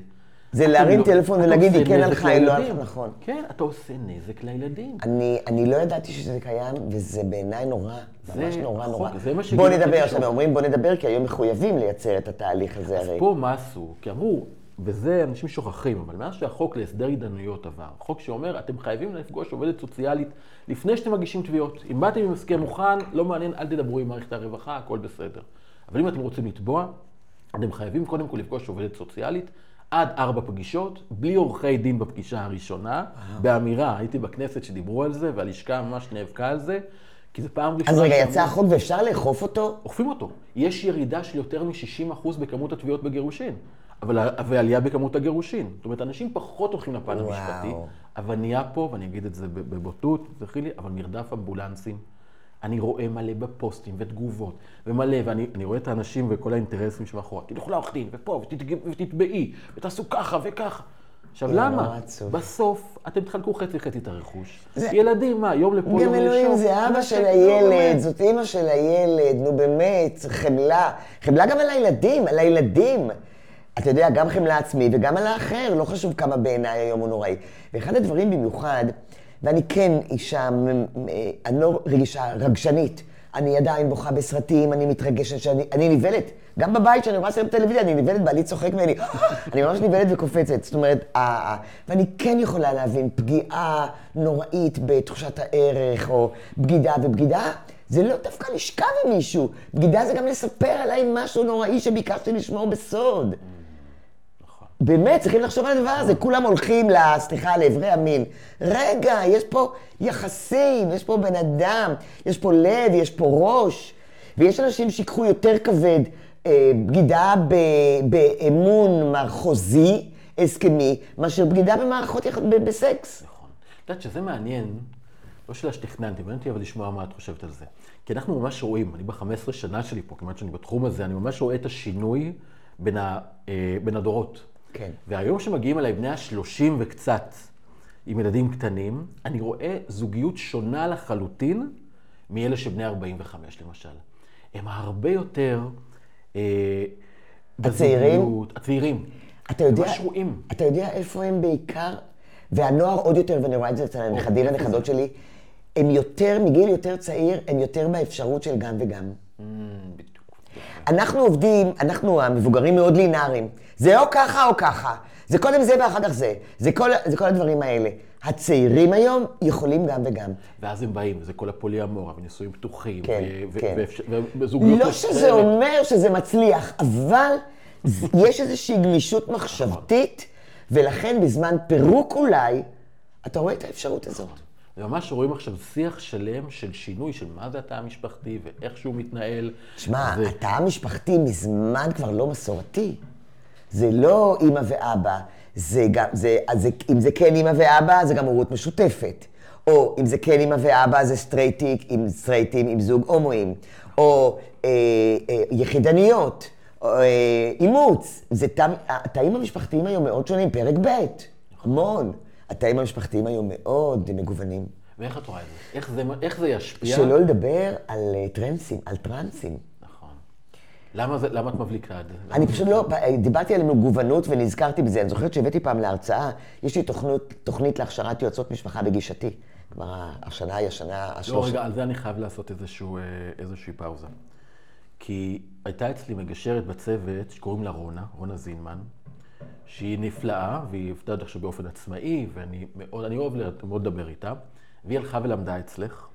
זה להרים טלפון ולהגיד, היא כן הלכה, היא לא הלכה, נכון. כן, אתה עושה נזק לילדים. אני לא ידעתי שזה קיים, וזה בעיניי נורא, ממש נורא נורא. בוא נדבר, עכשיו אומרים בוא נדבר, כי היום מחויבים לייצר את התהליך הזה הרי. אז פה מה עשו? כי אמרו, וזה אנשים שוכחים, אבל מאז שהחוק להסדר התדיינויות עבר, חוק שאומר, אתם חייבים לפגוש עובדת סוציאלית לפני שאתם מגישים תביעות. אם באתם עם הסכם מוכן, לא מעניין, אל תדברו עם מערכת הרווחה, הכל בסדר. אבל אם אתם רוצים לתבוע, אתם חייבים קודם כל לפגוש עובדת סוציאלית, עד ארבע פגישות, בלי עורכי דין בפגישה הראשונה, באמירה, הייתי בכנסת שדיברו על זה, והלשכה ממש נאבקה על זה, כי זה פעם ראשונה... אז רגע, יצא החוק ואפשר לאכוף אותו? אוכפים אותו. יש ירידה של יותר מ-שישים אחוז בכמות התביעות בגירושין, ועלייה בכמות הגירושין. זאת אומרת, אנשים פחות הולכים לפן המשפטי, אבל נהיה פה, ואני אגיד את זה בבוטות, זכי לי, אבל מרדף אמבולנסים. אני רואה מלא בפוסטים ותגובות ומלא, ואני רואה את האנשים וכל האינטרסים שמאחורה. תלכו לעורך דין ופה ותתבעי ותעשו ככה וככה. עכשיו למה? בסוף אתם תחלקו חצי חצי את הרכוש. ילדים מה? יום לפה יום לשום. גם אלוהים זה אבא של הילד, זאת אמא של הילד, נו באמת, חמלה. חמלה גם על הילדים, על הילדים. אתה יודע, גם חמלה עצמי וגם על האחר, לא חשוב כמה בעיניי היום הוא נוראי. ואחד הדברים במיוחד, ואני כן אישה, אני לא רגישה, רגשנית. אני עדיין בוכה בסרטים, אני מתרגשת שאני, אני נבלת. גם בבית שאני רואה סרט טלוויזיה, אני נבלת, בעלי צוחק ממני. אני ממש נבלת וקופצת, זאת אומרת, ואני כן יכולה להבין פגיעה נוראית בתחושת הערך, או בגידה ובגידה. זה לא דווקא לשכב עם מישהו. בגידה זה גם לספר עליי משהו נוראי שביקשתי לשמור בסוד. באמת, צריכים לחשוב על הדבר הזה, כולם הולכים לסליחה, לעברי המין. רגע, יש פה יחסים, יש פה בן אדם, יש פה לב, יש פה ראש. ויש אנשים שיקחו יותר כבד אה, בגידה באמון חוזי, הסכמי, מאשר בגידה במערכות יח... ב- בסקס. נכון. את יודעת שזה מעניין, לא שאלה שתכננתי, מעניין אותי אבל לשמוע מה את חושבת על זה. כי אנחנו ממש רואים, אני ב-חמש עשרה שנה שלי פה, כמעט שאני בתחום הזה, אני ממש רואה את השינוי בין, ה, אה, בין הדורות. כן. והיום שמגיעים אליי בני השלושים וקצת עם ילדים קטנים, אני רואה זוגיות שונה לחלוטין מאלה שבני ארבעים וחמש למשל. הם הרבה יותר אה, הצעירים? בזוגיות, הצעירים. אתה יודע, אתה יודע איפה הם בעיקר, והנוער עוד יותר, ואני רואה את זה אצל הנכדים הנכדות שלי, הם יותר, מגיל יותר צעיר, הם יותר באפשרות של גם וגם. בדיוק. אנחנו עובדים, אנחנו המבוגרים מאוד לינאריים. זה או ככה או ככה. זה קודם זה ואחר כך זה. זה כל, זה כל הדברים האלה. הצעירים היום יכולים גם וגם. ואז הם באים, זה כל הפוליאמוריה, ונישואים פתוחים. כן, ו- כן. וזוגיות... לא שזה אומר שזה מצליח, אבל יש איזושהי גמישות מחשבתית, ולכן בזמן פירוק אולי, אתה רואה את האפשרות הזאת. וממש רואים עכשיו שיח שלם של שינוי, של מה זה התא המשפחתי ואיך שהוא מתנהל. תשמע, זה... התא המשפחתי מזמן כבר לא מסורתי. זה לא אמא ואבא, זה גם, זה, זה, אם זה כן אמא ואבא, זה גם הורות משותפת. או אם זה כן אמא ואבא, זה סטרייטיק, עם סטרייטים, עם זוג הומואים. או אה, אה, יחידניות, או אה, אימוץ. זה תא, התאים המשפחתיים היום מאוד שונים, פרק ב', המון. התאים המשפחתיים היום מאוד מגוונים. ואיך את רואה את זה? איך זה, איך זה ישפיע? שלא לדבר על טרנסים, על טרנסים. נכון. למה, זה, למה את מבליקה את זה? אני פשוט לא, דיברתי על מגוונות ונזכרתי בזה. אני זוכרת שהבאתי פעם להרצאה, יש לי תוכנות, תוכנית להכשרת יועצות משפחה בגישתי. כלומר, השנה היא השנה השלוש... לא, רגע, על זה אני חייב לעשות איזשהו, איזושהי פאוזה. כי הייתה אצלי מגשרת בצוות שקוראים לה רונה, רונה זינמן, שהיא נפלאה, והיא עבדה עכשיו באופן עצמאי, ואני מאוד, אני אוהב מאוד לדבר איתה, והיא הלכה ולמדה אצלך.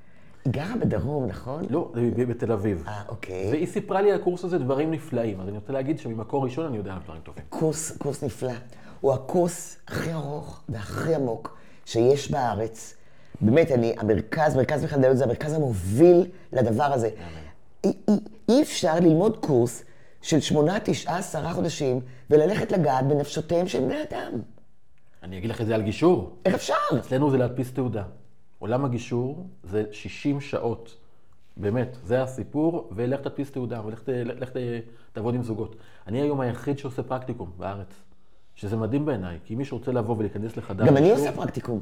היא גרה בדרום, נכון? לא, בתל אביב. אה, אוקיי. והיא סיפרה לי על הקורס הזה דברים נפלאים, אז אני רוצה להגיד שממקור ראשון אני יודע על דברים טובים. קורס, קורס נפלא. הוא הקורס הכי ארוך והכי עמוק שיש בארץ. באמת, אני, המרכז, מרכז מיכל דליות, זה המרכז המוביל לדבר הזה. אי, אי, אי אפשר ללמוד קורס של שמונה, תשעה, עשרה חודשים, וללכת לגעת בנפשותיהם של בני אדם. אני אגיד לך את זה על גישור. איך אפשר? אצלנו זה להדפיס תעודה. עולם הגישור זה שישים שעות. באמת, זה הסיפור, ולך תדפיס תעודה, ולך תעבוד עם זוגות. אני היום היחיד שעושה פרקטיקום בארץ, שזה מדהים בעיניי, כי מי שרוצה לבוא ולהיכנס לחדר... גם אני עושה פרקטיקום.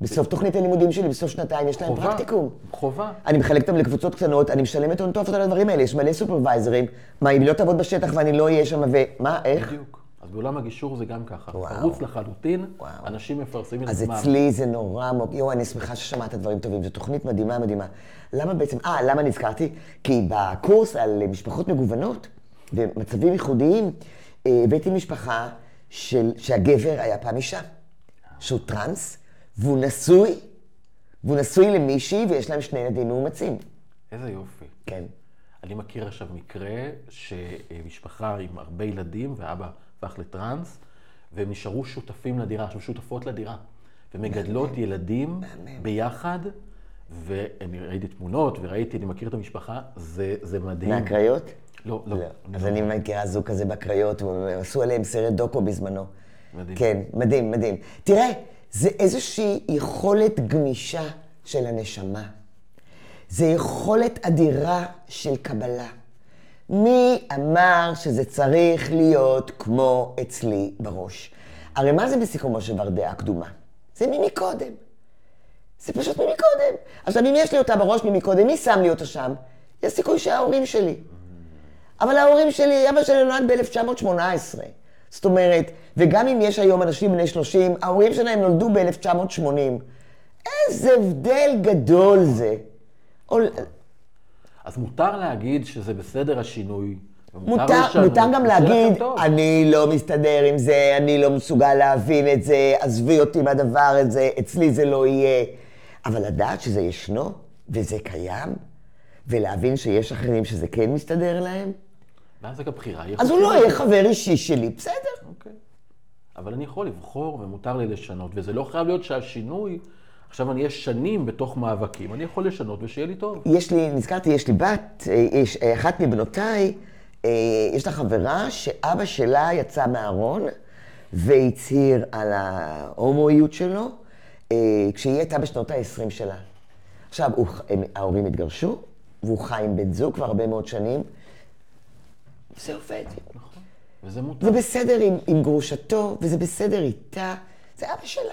בסוף תוכנית הלימודים שלי, בסוף שנתיים, יש להם פרקטיקום. חובה. אני מחלק אותם לקבוצות קטנות, אני משלמת הון תועפות על הדברים האלה, יש מלא סופרוויזרים, מה אם לא תעבוד בשטח ואני לא אהיה שם, ומה, איך? בדיוק. אז בעולם הגישור זה גם ככה. חרוץ לחלוטין, וואו. אנשים מפרסמים. אז אצלי זה נורא מוק. יואו, אני שמחה ששמעת דברים טובים. זו תוכנית מדהימה, מדהימה. למה בעצם, אה, למה נזכרתי? כי בקורס על משפחות מגוונות ומצבים ייחודיים, הבאתי משפחה של, שהגבר היה פעם אישה, שהוא טרנס, והוא נשוי, והוא נשוי למישהי, ויש להם שני ילדים מאומצים. איזה יופי. כן. אני מכיר עכשיו מקרה שמשפחה עם הרבה ילדים, ואבא הפך לטרנס, והם נשארו שותפים לדירה, עכשיו שותפות לדירה, ומגדלות מאמן. ילדים מאמן. ביחד, וראיתי תמונות, וראיתי, אני מכיר את המשפחה, זה, זה מדהים. מהקריות? לא, לא. לא. אז לא. אני מכירה זוג כזה בקריות, ועשו עליהם סרט דוקו בזמנו. מדהים. כן, מדהים, מדהים. תראה, זה איזושהי יכולת גמישה של הנשמה. זה יכולת אדירה של קבלה. מי אמר שזה צריך להיות כמו אצלי בראש? הרי מה זה בסיכומו של ברדעה הקדומה? זה ממקודם. זה פשוט ממקודם. עכשיו, אם יש לי אותה בראש ממקודם, מי שם לי אותה שם? יש סיכוי שההורים שלי. אבל ההורים שלי, אבא שלי נולד ב-אלף תשע מאות שמונה עשרה. זאת אומרת, וגם אם יש היום אנשים בני שלושים, ההורים שלהם נולדו ב-אלף תשע מאות שמונים. איזה הבדל גדול זה. אז מותר להגיד שזה בסדר השינוי. מותר, מותר גם להגיד, אני לא מסתדר עם זה, אני לא מסוגל להבין את זה, עזבי אותי מהדבר הזה, אצלי זה לא יהיה. אבל לדעת שזה ישנו, וזה קיים, ולהבין שיש אחרים שזה כן מסתדר להם. ואז רק הבחירה. אז הוא לא יהיה חבר אישי שלי, בסדר? אוקיי. אבל אני יכול לבחור ומותר לי לשנות, וזה לא חייב להיות שהשינוי... עכשיו אני יש שנים בתוך מאבקים, אני יכול לשנות ושיהיה לי טוב. יש לי, נזכרתי, יש לי בת, יש, אחת מבנותיי, יש לה חברה שאבא שלה יצא מהארון והצהיר על ההומואיות שלו, כשהיא הייתה בשנות ה-עשרים שלה. עכשיו, הוא, הם, ההורים התגרשו, והוא חי עם בן זוג כבר הרבה מאוד שנים. זה עובד. נכון, וזה מותר. זה בסדר עם, עם גרושתו, וזה בסדר איתה, זה אבא שלה.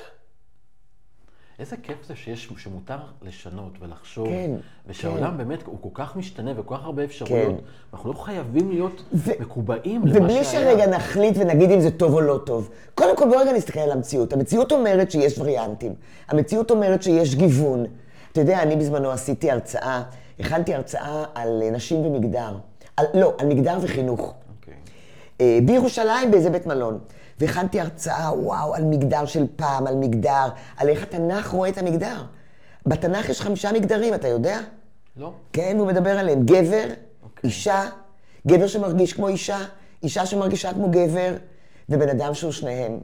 איזה כיף זה שיש, שמותר לשנות ולחשוב, כן, ושהעולם כן. באמת הוא כל כך משתנה וכל כך הרבה אפשרויות, כן. אנחנו לא חייבים להיות ו... מקובעים ו... למה ובלי שהיה. ובלי שרגע נחליט ונגיד אם זה טוב או לא טוב. קודם כל בוא רגע נסתכל על המציאות. המציאות אומרת שיש וריאנטים, המציאות אומרת שיש גיוון. אתה יודע, אני בזמנו עשיתי הרצאה, הכנתי הרצאה על נשים ומגדר, על, לא, על מגדר וחינוך. Okay. בירושלים באיזה בית מלון. והכנתי הרצאה, וואו, על מגדר של פעם, על מגדר, על איך התנ"ך רואה את המגדר. בתנ"ך יש חמישה מגדרים, אתה יודע? לא. כן, הוא מדבר עליהם. גבר, okay. אישה, גבר שמרגיש כמו אישה, אישה שמרגישה כמו גבר, ובן אדם שהוא שניהם.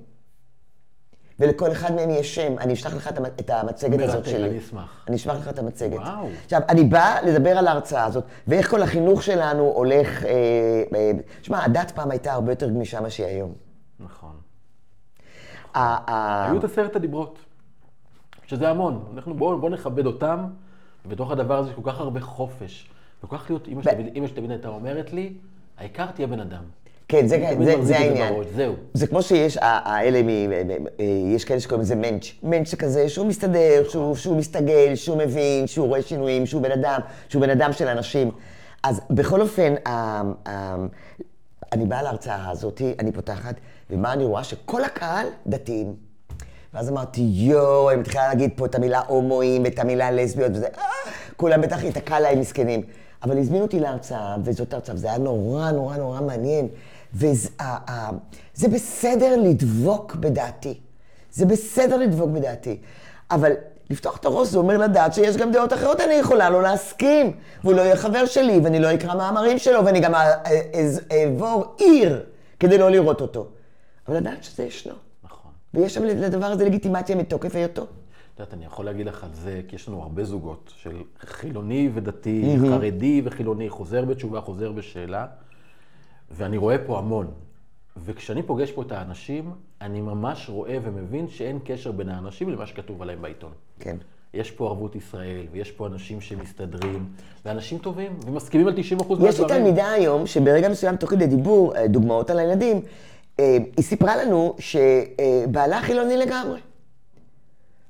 ולכל אחד מהם יש שם. אני אשלח לך את המצגת מרתק, הזאת שלי. אני אשמח. אני אשלח לך את המצגת. וואו. עכשיו, אני בא לדבר על ההרצאה הזאת, ואיך כל החינוך שלנו הולך... אה, אה, שמה, הדת פעם הייתה הרבה יותר גמישה מה שהיא היום. נכון. היו את עשרת הדיברות, שזה המון. אנחנו בואו נכבד אותם, ובתוך הדבר הזה יש כל כך הרבה חופש. וכל כך להיות, אמא שתמיד הייתה אומרת לי, העיקר תהיה בן אדם. כן, זה העניין. זהו. זה כמו שיש, האלה, יש כאלה שקוראים לזה מנץ'. מנץ' כזה שהוא מסתדר, שהוא מסתגל, שהוא מבין, שהוא רואה שינויים, שהוא בן אדם, שהוא בן אדם של אנשים. אז בכל אופן, אני באה להרצאה הזאת, אני פותחת, ומה אני רואה? שכל הקהל דתיים. ואז אמרתי, יואו, אני מתחילה להגיד פה את המילה הומואים ואת המילה לסביות וזה, אה, כולם בטח התעקה להם מסכנים. אבל הזמינו אותי להרצאה, וזאת הרצאה, וזה היה נורא נורא נורא מעניין. וזה אה, אה, זה בסדר לדבוק בדעתי. זה בסדר לדבוק בדעתי. אבל לפתוח את הראש זה אומר לדעת שיש גם דעות אחרות, אני יכולה לא להסכים. והוא לא יהיה חבר שלי, ואני לא אקרא מאמרים שלו, ואני גם אעבור עיר כדי לא לראות אותו. אבל לדעת שזה ישנו. נכון. ויש שם לדבר הזה לגיטימציה מתוקף היותו. את יודעת, אני יכול להגיד לך על זה, כי יש לנו הרבה זוגות של חילוני ודתי, חרדי וחילוני, חוזר בתשובה, חוזר בשאלה, ואני רואה פה המון. וכשאני פוגש פה את האנשים, אני ממש רואה ומבין שאין קשר בין האנשים למה שכתוב עליהם בעיתון. כן. יש פה ערבות ישראל, ויש פה אנשים שמסתדרים, ואנשים טובים, ומסכימים על תשעים אחוז מהדברים. יש לי תלמידה היום, שברגע מסוים תוך כדי דיבור, דוגמאות על הילדים, היא סיפרה לנו שבעלה חילוני לגמרי.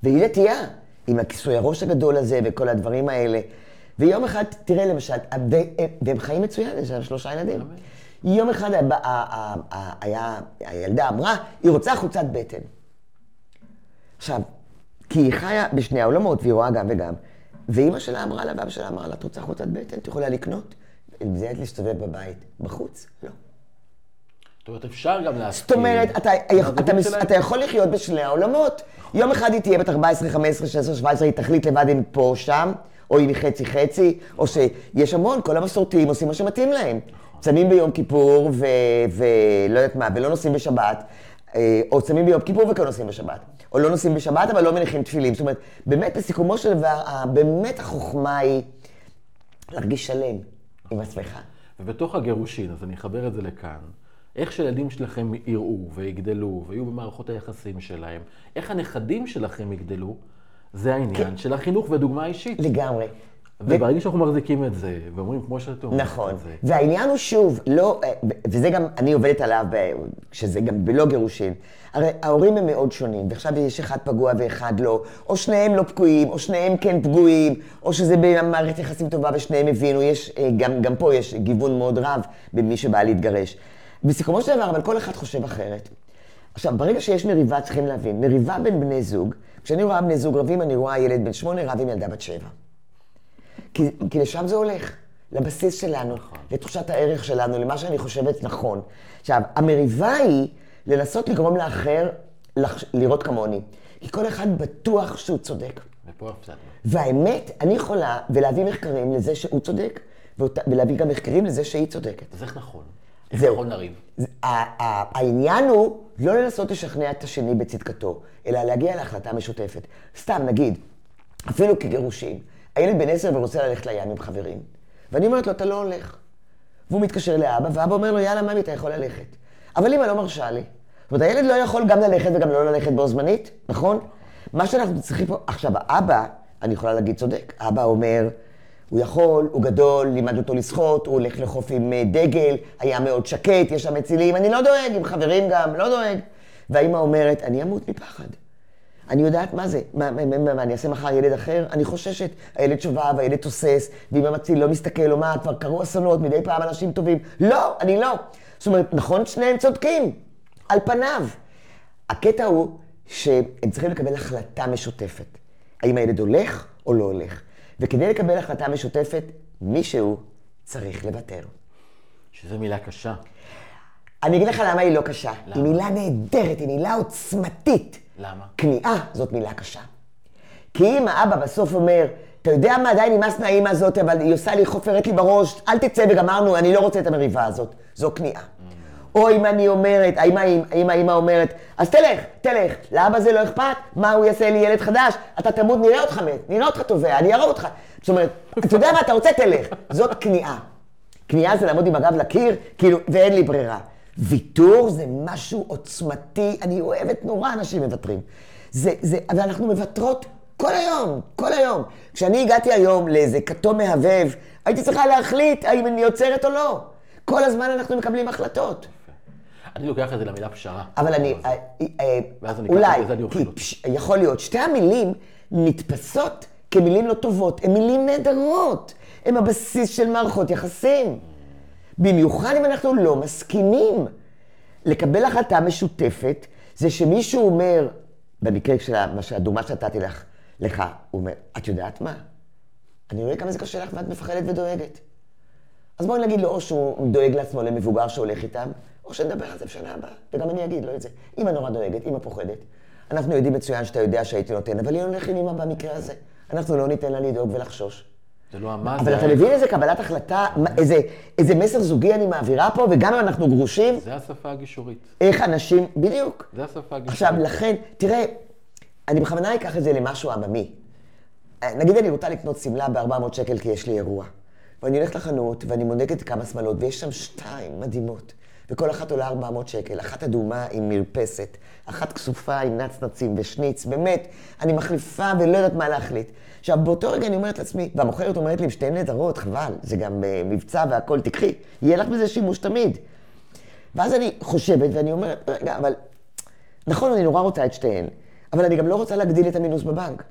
והיא דתייה, עם הכיסוי הראש הגדול הזה וכל הדברים האלה. ויום אחד, תראה למשל, והם חיים מצוין, יש להם שלושה ילדים. יום אחד הילדה אמרה, היא רוצה חוצת בטן. עכשיו, כי היא חיה בשני העולמות, והיא רואה גם וגם, ואימא שלה אמרה לה, ואבא שלה אמרה לה, את רוצה חוצת בטן? את יכולה לקנות? זה היית להסתובב בבית. בחוץ? לא. זאת אומרת, אפשר גם להסכים. זאת אומרת, אתה יכול לחיות בשני העולמות. יום אחד היא תהיה בת ארבע עשרה, חמש עשרה, שש עשרה, שבע עשרה, היא תחליט לבד אם פה או שם, או אם היא חצי חצי, או שיש המון, כל המסורתיים עושים מה שמתאים להם. צמים ביום כיפור ולא יודעת מה, ולא נוסעים בשבת, או צמים ביום כיפור וכן נוסעים בשבת. או לא נוסעים בשבת, אבל לא מניחים תפילים. זאת אומרת, באמת, בסיכומו של דבר, באמת החוכמה היא להרגיש שלם עם עצמך. ובתוך הגירושין, אז אני אחבר את זה לכאן. איך שילדים שלכם יראו ויגדלו ויהיו במערכות היחסים שלהם, איך הנכדים שלכם יגדלו, זה העניין של החינוך ודוגמה אישית. לגמרי. וברגע שאנחנו מחזיקים את זה, ואומרים כמו שאתה אומרת את זה. נכון. והעניין הוא שוב, וזה גם, אני עובדת עליו, שזה גם בלא גירושין, הרי ההורים הם מאוד שונים, ועכשיו יש אחד פגוע ואחד לא, או שניהם לא פגועים, או שניהם כן פגועים, או שזה במערכת יחסים טובה ושניהם הבינו, גם פה יש גיוון מאוד רב במי שבא להתגרש. בסיכומו של דבר, אבל כל אחד חושב אחרת. עכשיו, ברגע שיש מריבה, צריכים להבין, מריבה בין בני זוג, כשאני רואה בני זוג רבים, אני רואה ילד בן שמונה רב עם ילדה בת שבע. כי, כי לשם זה הולך, לבסיס שלנו, לתחושת הערך שלנו, למה שאני חושבת נכון. עכשיו, המריבה היא לנסות לגרום לאחר לח... לראות כמוני, כי כל אחד בטוח שהוא צודק. והאמת, אני יכולה ולהביא מחקרים לזה שהוא צודק, ולהביא גם מחקרים לזה שהיא צודקת. זה נכון. זהו, העניין הוא לא לנסות לשכנע את השני בצדקתו, אלא להגיע להחלטה משותפת. סתם, נגיד, אפילו כגירושים, הילד בן עשר ורוצה ללכת לים עם חברים, ואני אומרת לו, אתה לא הולך. והוא מתקשר לאבא, ואבא אומר לו, יאללה, מאמי, אתה יכול ללכת. אבל אמא לא מרשה לי. זאת אומרת, הילד לא יכול גם ללכת וגם לא ללכת בו זמנית, נכון? מה שאנחנו צריכים פה, עכשיו, האבא, אני יכולה להגיד צודק, האבא אומר, הוא יכול, הוא גדול, לימד אותו לשחות, הוא הולך לחוף עם דגל, היה מאוד שקט, יש שם מצילים, אני לא דואג, עם חברים גם, לא דואג. והאמא אומרת, אני אמות מפחד. אני יודעת מה זה, מה, מה, מה, מה אני אעשה מחר ילד אחר? אני חוששת, הילד שובב, הילד תוסס, ואם המציל לא מסתכל, או מה, כבר קרו אסונות, מדי פעם אנשים טובים. לא, אני לא. זאת אומרת, נכון, שניהם צודקים, על פניו. הקטע הוא שהם צריכים לקבל החלטה משותפת. האם הילד הולך או לא הולך? וכדי לקבל החלטה משותפת, מישהו צריך לוותר. שזו מילה קשה. אני אגיד לך למה היא לא קשה. למה? היא מילה נהדרת, היא מילה עוצמתית. למה? כניעה זאת מילה קשה. כי אם האבא בסוף אומר, אתה יודע מה, די נמאס מהאימא הזאת, אבל היא עושה לי, חופרת לי בראש, אל תצא וגמרנו, אני לא רוצה את המריבה הזאת. זו כניעה. או אם אני אומרת, האמא, האמא אומרת, אז תלך, תלך, לאבא זה לא אכפת, מה הוא יעשה לי ילד חדש? אתה תמוד, נראה אותך מת, נראה אותך טובה, אני אראה אותך. זאת אומרת, אתה יודע מה, אתה רוצה, תלך. זאת כניעה. כניעה זה לעמוד עם הגב לקיר, כאילו, ואין לי ברירה. ויתור זה משהו עוצמתי, אני אוהבת נורא אנשים מבטרים. זה, זה, ואנחנו מבטרות כל היום, כל היום. כשאני הגעתי היום לאיזה כתום מהבב, הייתי צריכה להחליט האם אני יוצרת או לא. כל הזמן אנחנו מקבלים החלטות. אני לוקח את זה למילה פשרה. אבל אני, אולי, יכול להיות, שתי המילים נתפסות כמילים לא טובות, הן מילים נהדרות, הן הבסיס של מערכות יחסים. במיוחד אם אנחנו לא מסכימים. לקבל החלטה משותפת, זה שמישהו אומר, במקרה של הדוגמה שנתתי לך, הוא אומר, את יודעת מה? אני רואה כמה זה קשה לך ואת מפחדת ודואגת. אז בואו נגיד לו, או שהוא דואג לעצמו למבוגר שהולך איתם, או שנדבר על זה בשנה הבאה, וגם אני אגיד לו את זה. אמא נורא דואגת, אמא פוחדת. אנחנו יודעים מצוין שאתה יודע שהייתי נותן, אבל היא הולכת עם אמא במקרה הזה. אנחנו לא ניתן לה לדאוג ולחשוש. זה לא אמא, זה... אבל אתה מבין איזה קבלת החלטה, איזה מסר זוגי אני מעבירה פה, וגם אם אנחנו גרושים... זה השפה הגישורית. איך אנשים... בדיוק. זה השפה הגישורית. עכשיו, לכן, תראה, אני בכוונה אקח את זה למשהו עממי. נגיד אני רוצה לקנות סמלה ב-ארבע מאות שקל כי יש לי אירוע. ואני הולכת לחנות, ואני מודקת כמה שמלות, ויש שם שתיים מדהימות. וכל אחת עולה ארבע מאות שקל, אחת אדומה עם מרפסת, אחת כסופה עם נצנצים ושניץ, באמת, אני מחליפה ולא יודעת מה להחליט. עכשיו, באותו רגע אני אומרת לעצמי, והמוכרת אומרת לי, שתי נדרות, חבל, זה גם uh, מבצע והכל, תקחי, יהיה לך בזה שימוש תמיד. ואז אני חושבת ואני אומרת, רגע, אבל, נכון, אני נורא רוצה את שתיהן, אבל אני גם לא רוצה להגדיל את המינוס בבנק.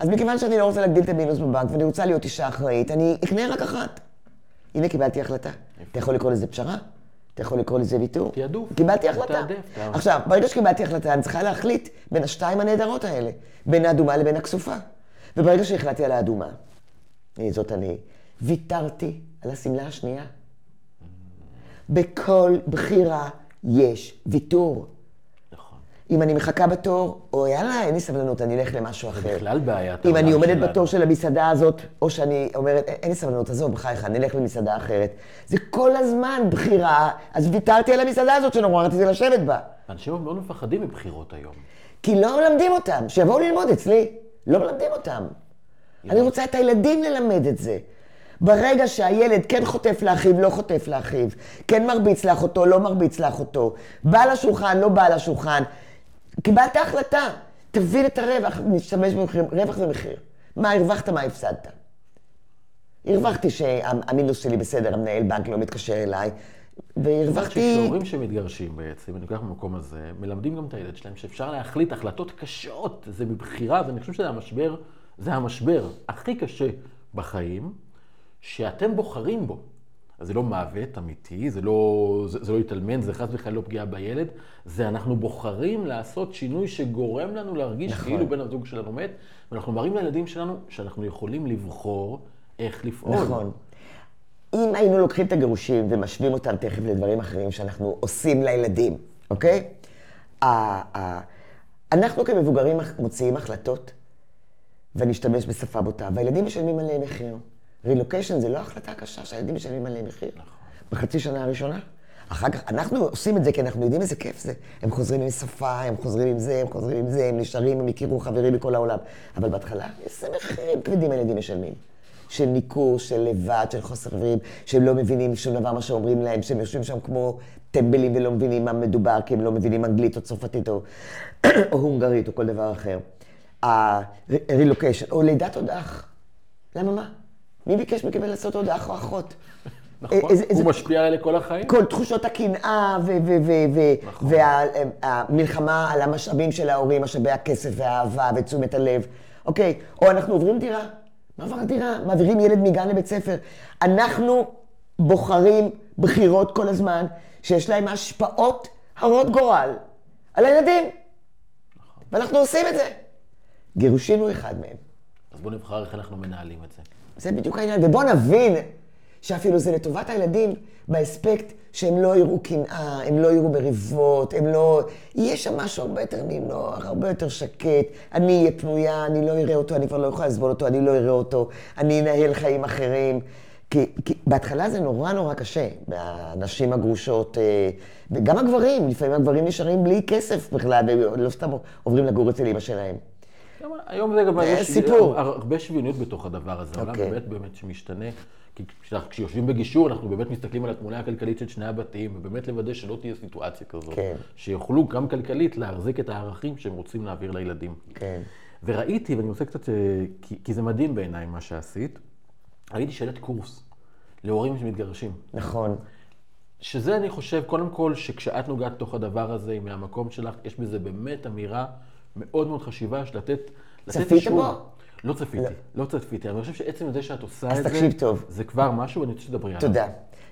אז מכיוון שאני לא רוצה להגדיל את המינוס בבנק, ואני רוצה להיות אישה אחראית, אני אקנה רק אחת. הנה קיבלתי החלטה. אתה יכול לקרוא לזה פשרה? אתה יכול לקרוא לזה ויתור? תעדוף. קיבלתי החלטה. עכשיו, ברגע שקיבלתי החלטה, אני צריכה להחליט בין השתיים הנהדרות האלה, בין האדומה לבין הכסופה. וברגע שהחלטתי על האדומה, זאת אני, ויתרתי על הסמלה השנייה. בכל בחירה יש ויתור. אם אני מחכה בתור, או יאללה, אין לי סבלנות, אני אלך למשהו אחר. בכלל בעיה. אם אני עומדת בתור של המסעדה הזאת, או שאני אומרת, אין לי סבלנות, עזוב, בחייך, אני אלך למסעדה אחרת. זה כל הזמן בחירה, אז ויתרתי על המסעדה הזאת שנורא רציתי לשבת בה. אנשים מאוד מפחדים מבחירות היום. כי לא מלמדים אותם, שיבואו ללמוד אצלי. לא מלמדים אותם. אני רוצה את הילדים ללמד את זה. ברגע שהילד כן חוטף לאחיו, לא חוטף לאחיו, כן מרביץ לאחותו, לא מרביץ לאחותו, בא לשולחן, לא בא לשולחן, קיבלת החלטה, תבין את הרווח, נשתמש במחיר, רווח זה מחיר. מה הרווחת, מה הפסדת? הרווחתי שהמינוס שלי בסדר, המנהל בנק לא מתקשר אליי, והרווחתי... כשהורים שמתגרשים בעצם, אני לוקח במקום הזה, מלמדים גם את הילד שלהם שאפשר להחליט החלטות קשות, זה מבחירה, ואני חושב שזה המשבר, זה המשבר הכי קשה בחיים, שאתם בוחרים בו. אז זה לא מוות אמיתי, זה לא, זה, זה לא יתלמן, זה חס וחלילה לא פגיעה בילד, זה אנחנו בוחרים לעשות שינוי שגורם לנו להרגיש נכון. כאילו בן הזוג שלנו מת, ואנחנו מראים לילדים שלנו שאנחנו יכולים לבחור איך לפעול. נכון. אם היינו לוקחים את הגירושים ומשווים אותם תכף לדברים אחרים שאנחנו עושים לילדים, אוקיי? אנחנו כמבוגרים מוציאים החלטות ונשתמש בשפה בוטה, והילדים משלמים עליהם מחיר. רילוקיישן זה לא החלטה קשה שהילדים משלמים עליהם מחיר. בחצי שנה הראשונה. אחר כך, אנחנו עושים את זה כי אנחנו יודעים איזה כיף זה. הם חוזרים עם שפה, הם חוזרים עם זה, הם חוזרים עם זה, הם נשארים, הם הכירו חברים בכל העולם. אבל בהתחלה, איזה מחירים כבדים הילדים משלמים. של ניכור, של לבד, של חוסר חברים, שהם לא מבינים שום דבר מה שאומרים להם, שהם יושבים שם כמו טמבלים ולא מבינים מה מדובר, כי הם לא מבינים אנגלית או צרפתית או, או הונגרית או כל דבר אחר. הרילוקיישן, או לידת הודח. למה מה? מי ביקש מכם לעשות עוד אח או אחות? נכון, הוא משפיע עליה לכל החיים. כל תחושות הקנאה והמלחמה על המשאבים של ההורים, משאבי הכסף והאהבה ותשומת הלב. אוקיי, או אנחנו עוברים דירה. מעבר דירה, מעבירים ילד מגן לבית ספר. אנחנו בוחרים בחירות כל הזמן שיש להם השפעות הרות גורל על הילדים. ואנחנו עושים את זה. גירושין הוא אחד מהם. אז בואו נבחר איך אנחנו מנהלים את זה. זה בדיוק העניין, ובוא נבין שאפילו זה לטובת הילדים באספקט שהם לא יראו קנאה, הם לא יראו מריבות, הם לא... יהיה שם משהו הרבה יותר נינוח, הרבה יותר שקט, אני אהיה פנויה, אני לא אראה אותו, אני כבר לא יכולה לסבול אותו, אני לא אראה אותו, אני אנהל חיים אחרים. כי, כי בהתחלה זה נורא נורא קשה, הנשים הגרושות, וגם הגברים, לפעמים הגברים נשארים בלי כסף בכלל, ולא סתם עוברים לגור אצל אמא שלהם. היום זה גם הרבה שוויוניות בתוך הדבר הזה, העולם באמת באמת שמשתנה, כי כשיושבים בגישור אנחנו באמת מסתכלים על התמונה הכלכלית של שני הבתים, ובאמת לוודא שלא תהיה סיטואציה כזאת, שיוכלו גם כלכלית להחזיק את הערכים שהם רוצים להעביר לילדים. וראיתי, ואני רוצה קצת, כי זה מדהים בעיניי מה שעשית, ראיתי שאלת קורס להורים שמתגרשים. נכון. שזה אני חושב, קודם כל, שכשאת נוגעת תוך הדבר הזה, מהמקום שלך, יש בזה באמת אמירה, מאוד מאוד חשיבה של לתת... צפית בו? לא צפיתי, לא צפיתי. אני חושב שעצם זה שאת עושה את זה... אז תקשיב טוב. זה כבר משהו, ואני רוצה שתדברי עליו. תודה.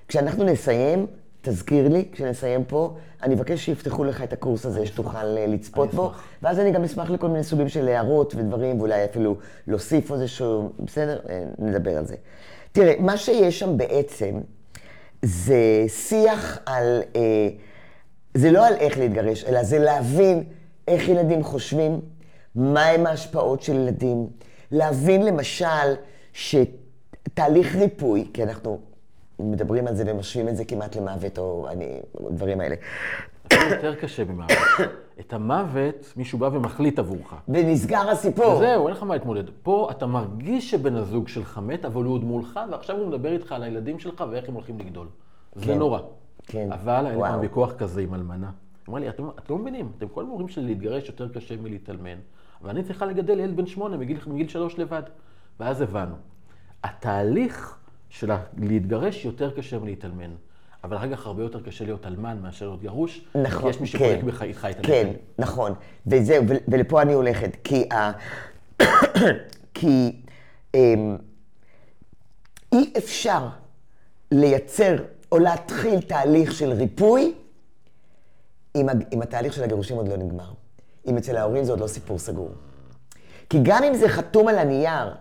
כשאנחנו נסיים, תזכיר לי, כשנסיים פה, אני מבקש שיפתחו לך את הקורס הזה, שתוכל לצפות בו, ואז אני גם אשמח לכל מיני סוגים של הערות ודברים, ואולי אפילו להוסיף איזשהו... בסדר? נדבר על זה. תראה, מה שיש שם בעצם, זה שיח על... זה לא על איך להתגרש, אלא זה להבין... איך ילדים חושבים, מהם ההשפעות של ילדים, להבין למשל שתהליך ריפוי, כי אנחנו מדברים על זה ומשווים את זה כמעט למוות או אני, דברים האלה. אפילו יותר קשה במוות. את המוות מישהו בא ומחליט עבורך. ונסגר הסיפור. וזהו, אין לך מה להתמודד. פה אתה מרגיש שבן הזוג שלך מת, אבל הוא עוד מולך, ועכשיו הוא מדבר איתך על הילדים שלך ואיך הם הולכים לגדול. כן. זה נורא. כן. אבל היה לך ויכוח כזה עם אלמנה. אמרה לי, אתם, אתם לא מבינים, אתם כל מורים שלי להתגרש יותר קשה מלהתאלמן, ואני צריכה לגדל ילד בן שמונה מגיל, מגיל שלוש לבד. ואז הבנו, התהליך של להתגרש יותר קשה מלהתאלמן, אבל אחר כך הרבה יותר קשה להיות אלמן מאשר להיות גרוש, נכון, כי יש מי שפולק כן, בחייך את הלמן. כן, נכון, וזה, ולפה אני הולכת, כי, ה... כי אמ... אי אפשר לייצר או להתחיל תהליך של ריפוי, אם, אם התהליך של הגירושים עוד לא נגמר. אם אצל ההורים זה עוד לא סיפור סגור. כי גם אם זה חתום על הנייר,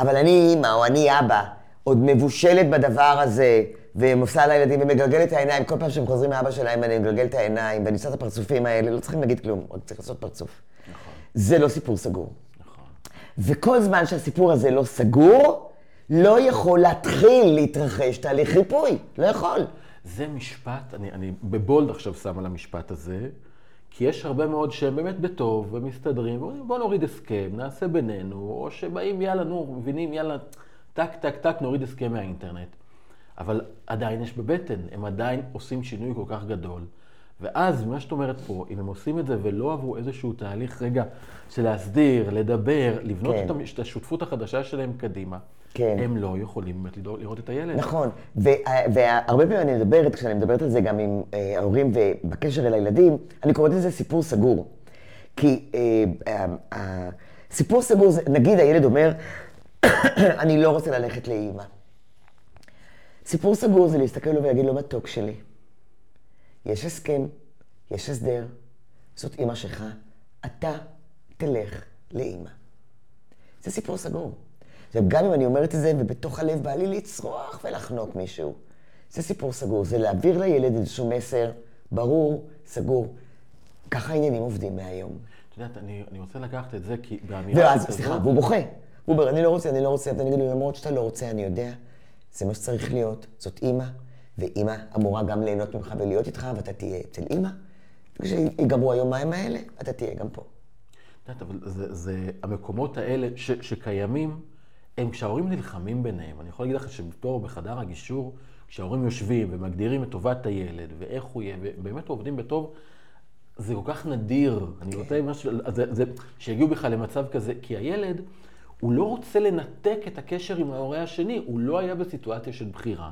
אבל אני אמא או אני אבא, עוד מבושלת בדבר הזה, ומפסה על הילדים ומגלגל את העיניים, כל פעם שהם חוזרים מאבא שלהם אני מגלגל את העיניים, ואני עושה את הפרצופים האלה, לא צריכים להגיד כלום, רק צריך לעשות פרצוף. נכון. זה לא סיפור סגור. נכון. וכל זמן שהסיפור הזה לא סגור, לא יכול להתחיל להתרחש תהליך ריפוי. לא יכול. זה משפט, אני, אני בבולד עכשיו שם על המשפט הזה, כי יש הרבה מאוד שהם באמת בטוב ומסתדרים, ואומרים בוא נוריד הסכם, נעשה בינינו, או שבאים יאללה נו, מבינים יאללה, טק טק טק נוריד הסכם מהאינטרנט. אבל עדיין יש בבטן, הם עדיין עושים שינוי כל כך גדול. ואז מה שאת אומרת פה, אם הם עושים את זה ולא עברו איזשהו תהליך רגע של להסדיר, לדבר, לבנות כן. את השותפות החדשה שלהם קדימה, כן. הם לא יכולים באמת לראות את הילד. נכון, והרבה פעמים אני מדברת, כשאני מדברת על זה גם עם ההורים ובקשר אל הילדים, אני קוראת לזה סיפור סגור. כי סיפור סגור, נגיד הילד אומר, אני לא רוצה ללכת לאימא. סיפור סגור זה להסתכל לו ולהגיד לו מתוק שלי. יש הסכם, יש הסדר, זאת אימא שלך, אתה תלך לאימא. זה סיפור סגור. גם אם אני אומרת את זה, ובתוך הלב בא לי לצרוח ולחנוק מישהו. זה סיפור סגור, זה להעביר לילד איזשהו מסר, ברור, סגור. ככה העניינים עובדים מהיום. את יודעת, אני, אני רוצה לקחת את זה, כי באמירה... ואז, סליחה, והוא בוכה. הוא אומר, אני לא רוצה, אני לא רוצה, ואני אגיד לו, למרות שאתה לא רוצה, אני יודע. זה מה שצריך להיות, זאת אימא, ואימא אמורה גם ליהנות ממך ולהיות איתך, ואתה תהיה אצל אימא. כשיגמרו היומיים האלה, אתה תהיה גם פה. את יודעת, אבל זה, זה המקומות האלה ש, שקיימים, הם כשההורים נלחמים ביניהם. אני יכול להגיד לך שבתור בחדר הגישור, כשההורים יושבים ומגדירים את טובת הילד, ואיך הוא יהיה, ובאמת עובדים בטוב, זה כל כך נדיר. Okay. אני רוצה משהו, זה, זה, שיגיעו בכלל למצב כזה, כי הילד, הוא לא רוצה לנתק את הקשר עם ההורה השני, הוא לא היה בסיטואציה של בחירה.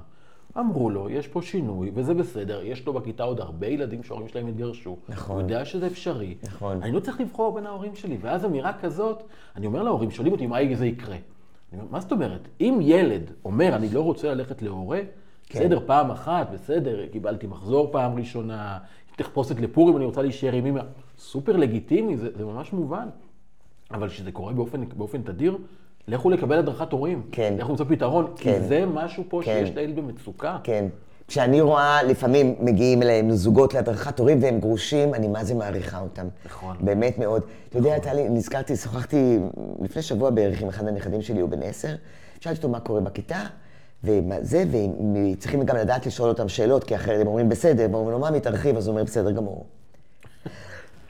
אמרו לו, יש פה שינוי, וזה בסדר, יש לו בכיתה עוד הרבה ילדים שההורים שלהם התגרשו. נכון. הוא יודע שזה אפשרי. נכון. אני לא צריך לבחור בין ההורים שלי, ואז אמירה כזאת, אני אומר להורים, שואלים אותי, מה זה יקרה? אני אומר, מה זאת אומרת? אם ילד אומר, אני לא רוצה ללכת להורה, כן. בסדר, פעם אחת, בסדר, קיבלתי מחזור פעם ראשונה, תחפושת לפורים, אני רוצה להישאר עם אמא. סופר לגיטימי, זה, זה ממש מובן. אבל שזה קורה באופן, באופן תדיר, לכו לקבל הדרכת הורים. כן. לכו למצוא פתרון, כן. כי זה משהו פה כן. שיש לילד במצוקה. כן. כשאני רואה, לפעמים מגיעים אליהם זוגות להדרכת הורים והם גרושים, אני מה זה מעריכה אותם. נכון. באמת מאוד. נכון. אתה יודע, אתה לי, נזכרתי, שוחחתי לפני שבוע בערך עם אחד הנכדים שלי, הוא בן עשר, שאלתי אותו מה קורה בכיתה, ומה זה, והם צריכים גם לדעת לשאול אותם שאלות, כי אחרת הם אומרים בסדר, והם אומרים לו, מה מתרחיב, אז הוא אומר בסדר גמור.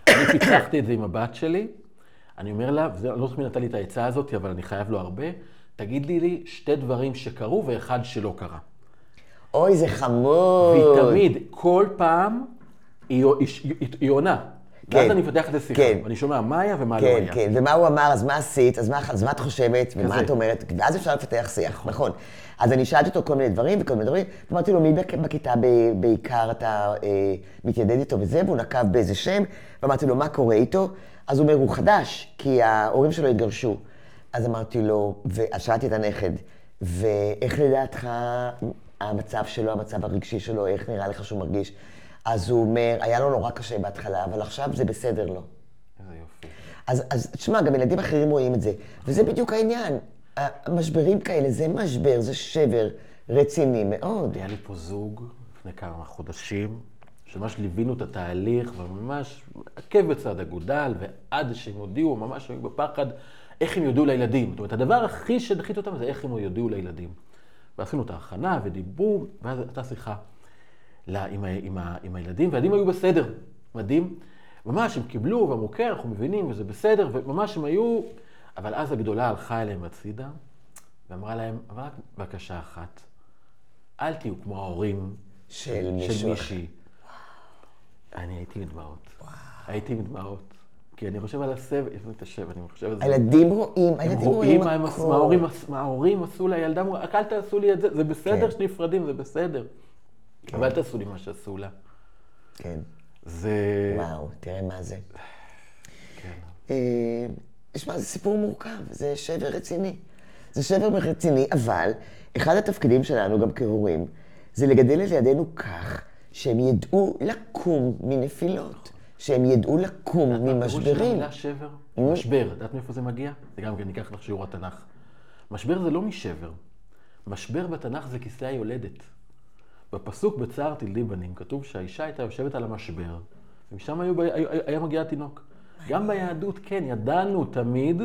אני פיצחתי את זה עם הבת שלי, אני אומר לה, ולא זוכר מי נתן לי את העצה הזאת, אבל אני חייב לו הרבה, תגיד לי לי שתי דברים שקרו ואחד שלא קרה. אוי, זה חמוד. והיא תמיד, כל פעם, היא, היא, היא, היא עונה. כן. ואז אני מפתח את השיחה, כן. ואני שומע מה היה ומה כן, לא היה. כן, ומה הוא אמר, אז מה עשית, אז מה, אז מה את חושבת, ומה כזה. את אומרת, ואז אפשר לפתח שיח, נכון. נכון. אז אני שאלתי אותו כל מיני דברים וכל מיני דברים, ואמרתי לו, מי בכיתה בעיקר אתה אה, מתיידד איתו וזה, והוא נקב באיזה שם, ואמרתי לו, מה קורה איתו? אז הוא אומר, הוא חדש, כי ההורים שלו התגרשו. אז אמרתי לו, ואז שאלתי את הנכד, ואיך לדעתך המצב שלו, המצב הרגשי שלו, איך נראה לך שהוא מרגיש? אז הוא אומר, היה לו נורא קשה בהתחלה, אבל עכשיו זה בסדר לו. איזה יופי. אז, אז תשמע, גם ילדים אחרים רואים את זה, וזה בדיוק העניין. המשברים כאלה, זה משבר, זה שבר רציני מאוד. היה לי פה זוג לפני כמה חודשים, שממש ליווינו את התהליך, וממש עקב בצד אגודל, ועד שהם הודיעו, ממש היו בפחד, איך הם יודעו לילדים. זאת אומרת, הדבר הכי שדחית אותם זה איך הם יודעו לילדים. ועשינו את ההכנה ודיברו, ואז הייתה שיחה לה, עם, ה, עם, ה, עם הילדים, והילדים היו בסדר, מדהים. ממש הם קיבלו ואמרו, כן, אנחנו מבינים, וזה בסדר, וממש הם היו... אבל אז הגדולה הלכה אליהם הצידה, ואמרה להם, אבל רק בקשה אחת, אל תהיו כמו ההורים של מישהי. אני הייתי מדמעות. הייתי מדמעות. כי אני חושב על הסבל, יש לנו את השבל, אני חושב על זה. הילדים רואים, הילדים רואים הכל. מה ההורים עשו לה, ילדה אמרה, אל תעשו לי את זה, זה בסדר שנפרדים, זה בסדר. אבל אל תעשו לי מה שעשו לה. כן. זה... וואו, תראה מה זה. כן. יש מה, זה סיפור מורכב, זה שבר רציני. זה שבר רציני, אבל אחד התפקידים שלנו גם כהורים, זה לגדל את ידינו כך שהם ידעו לקום מנפילות, שהם ידעו לקום ממשברים. את המילה שבר? משבר, יודעת מאיפה זה מגיע? זה גם כן ניקח לך שיעור התנ"ך. משבר זה לא משבר. משבר בתנ"ך זה כיסא היולדת. בפסוק בצער תלדי בנים כתוב שהאישה הייתה יושבת על המשבר, ומשם היו, היה מגיע התינוק. גם ביהדות, כן, ידענו תמיד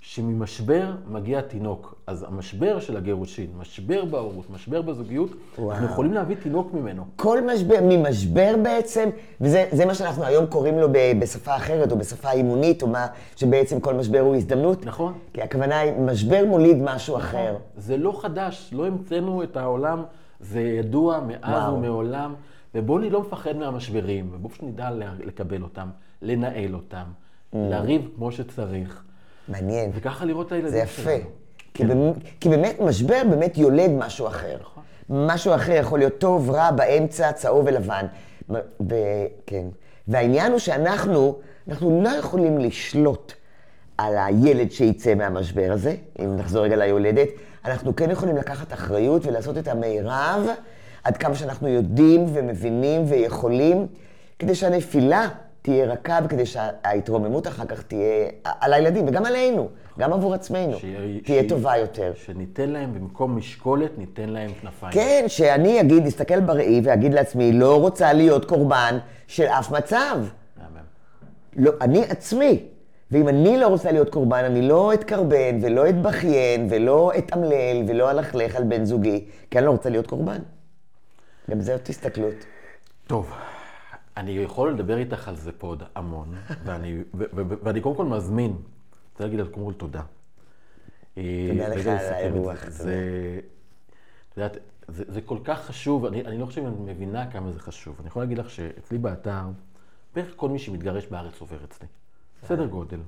שממשבר מגיע תינוק. אז המשבר של הגירושין, משבר בהורות, משבר בזוגיות, וואו. אנחנו יכולים להביא תינוק ממנו. כל משבר, ממשבר בעצם, וזה זה מה שאנחנו היום קוראים לו ב, בשפה אחרת, או בשפה אימונית, או מה שבעצם כל משבר הוא הזדמנות. נכון. כי הכוונה היא, משבר מוליד משהו נכון. אחר. זה לא חדש, לא המצאנו את העולם, זה ידוע מאז וואו. ומעולם. ובואו לא מפחד מהמשברים, ובואו שנדע לקבל אותם, לנהל אותם, mm. להריב כמו שצריך. מעניין. וככה לראות את הילדים שלנו. זה יפה. כי, כן. במ... כי באמת משבר באמת יולד משהו אחר. נכון. משהו אחר יכול להיות טוב, רע, באמצע, צהוב ולבן. ו... כן. והעניין הוא שאנחנו, אנחנו לא יכולים לשלוט על הילד שייצא מהמשבר הזה, אם נחזור רגע ליולדת. אנחנו כן יכולים לקחת אחריות ולעשות את המערב, עד כמה שאנחנו יודעים ומבינים ויכולים, כדי שהנפילה תהיה רכה, וכדי שההתרוממות אחר כך תהיה על הילדים, וגם עלינו, גם עבור עצמנו, תהיה טובה יותר. שניתן להם במקום משקולת, ניתן להם כנפיים. כן, שאני אגיד, אסתכל בראי ואגיד לעצמי, לא רוצה להיות קורבן של אף מצב. לא, אני עצמי. ואם אני לא רוצה להיות קורבן, אני לא אתקרבן, ולא אתבכיין, ולא אתעמלל, ולא אלכלך על בן זוגי, כי אני לא רוצה להיות קורבן. גם זה עוד הסתכלות. טוב, אני יכול לדבר איתך על זה פה עוד המון, ואני, ו- ו- ו- ואני קודם כל מזמין, אני רוצה להגיד לך קודם כל תודה. תודה לך על האירוח. זה, זה, זה, זה כל כך חשוב, אני, אני לא חושב אם אני מבינה כמה זה חשוב. אני יכול להגיד לך שאצלי באתר, בערך כל מי שמתגרש בארץ עובר אצלי. סדר גודל.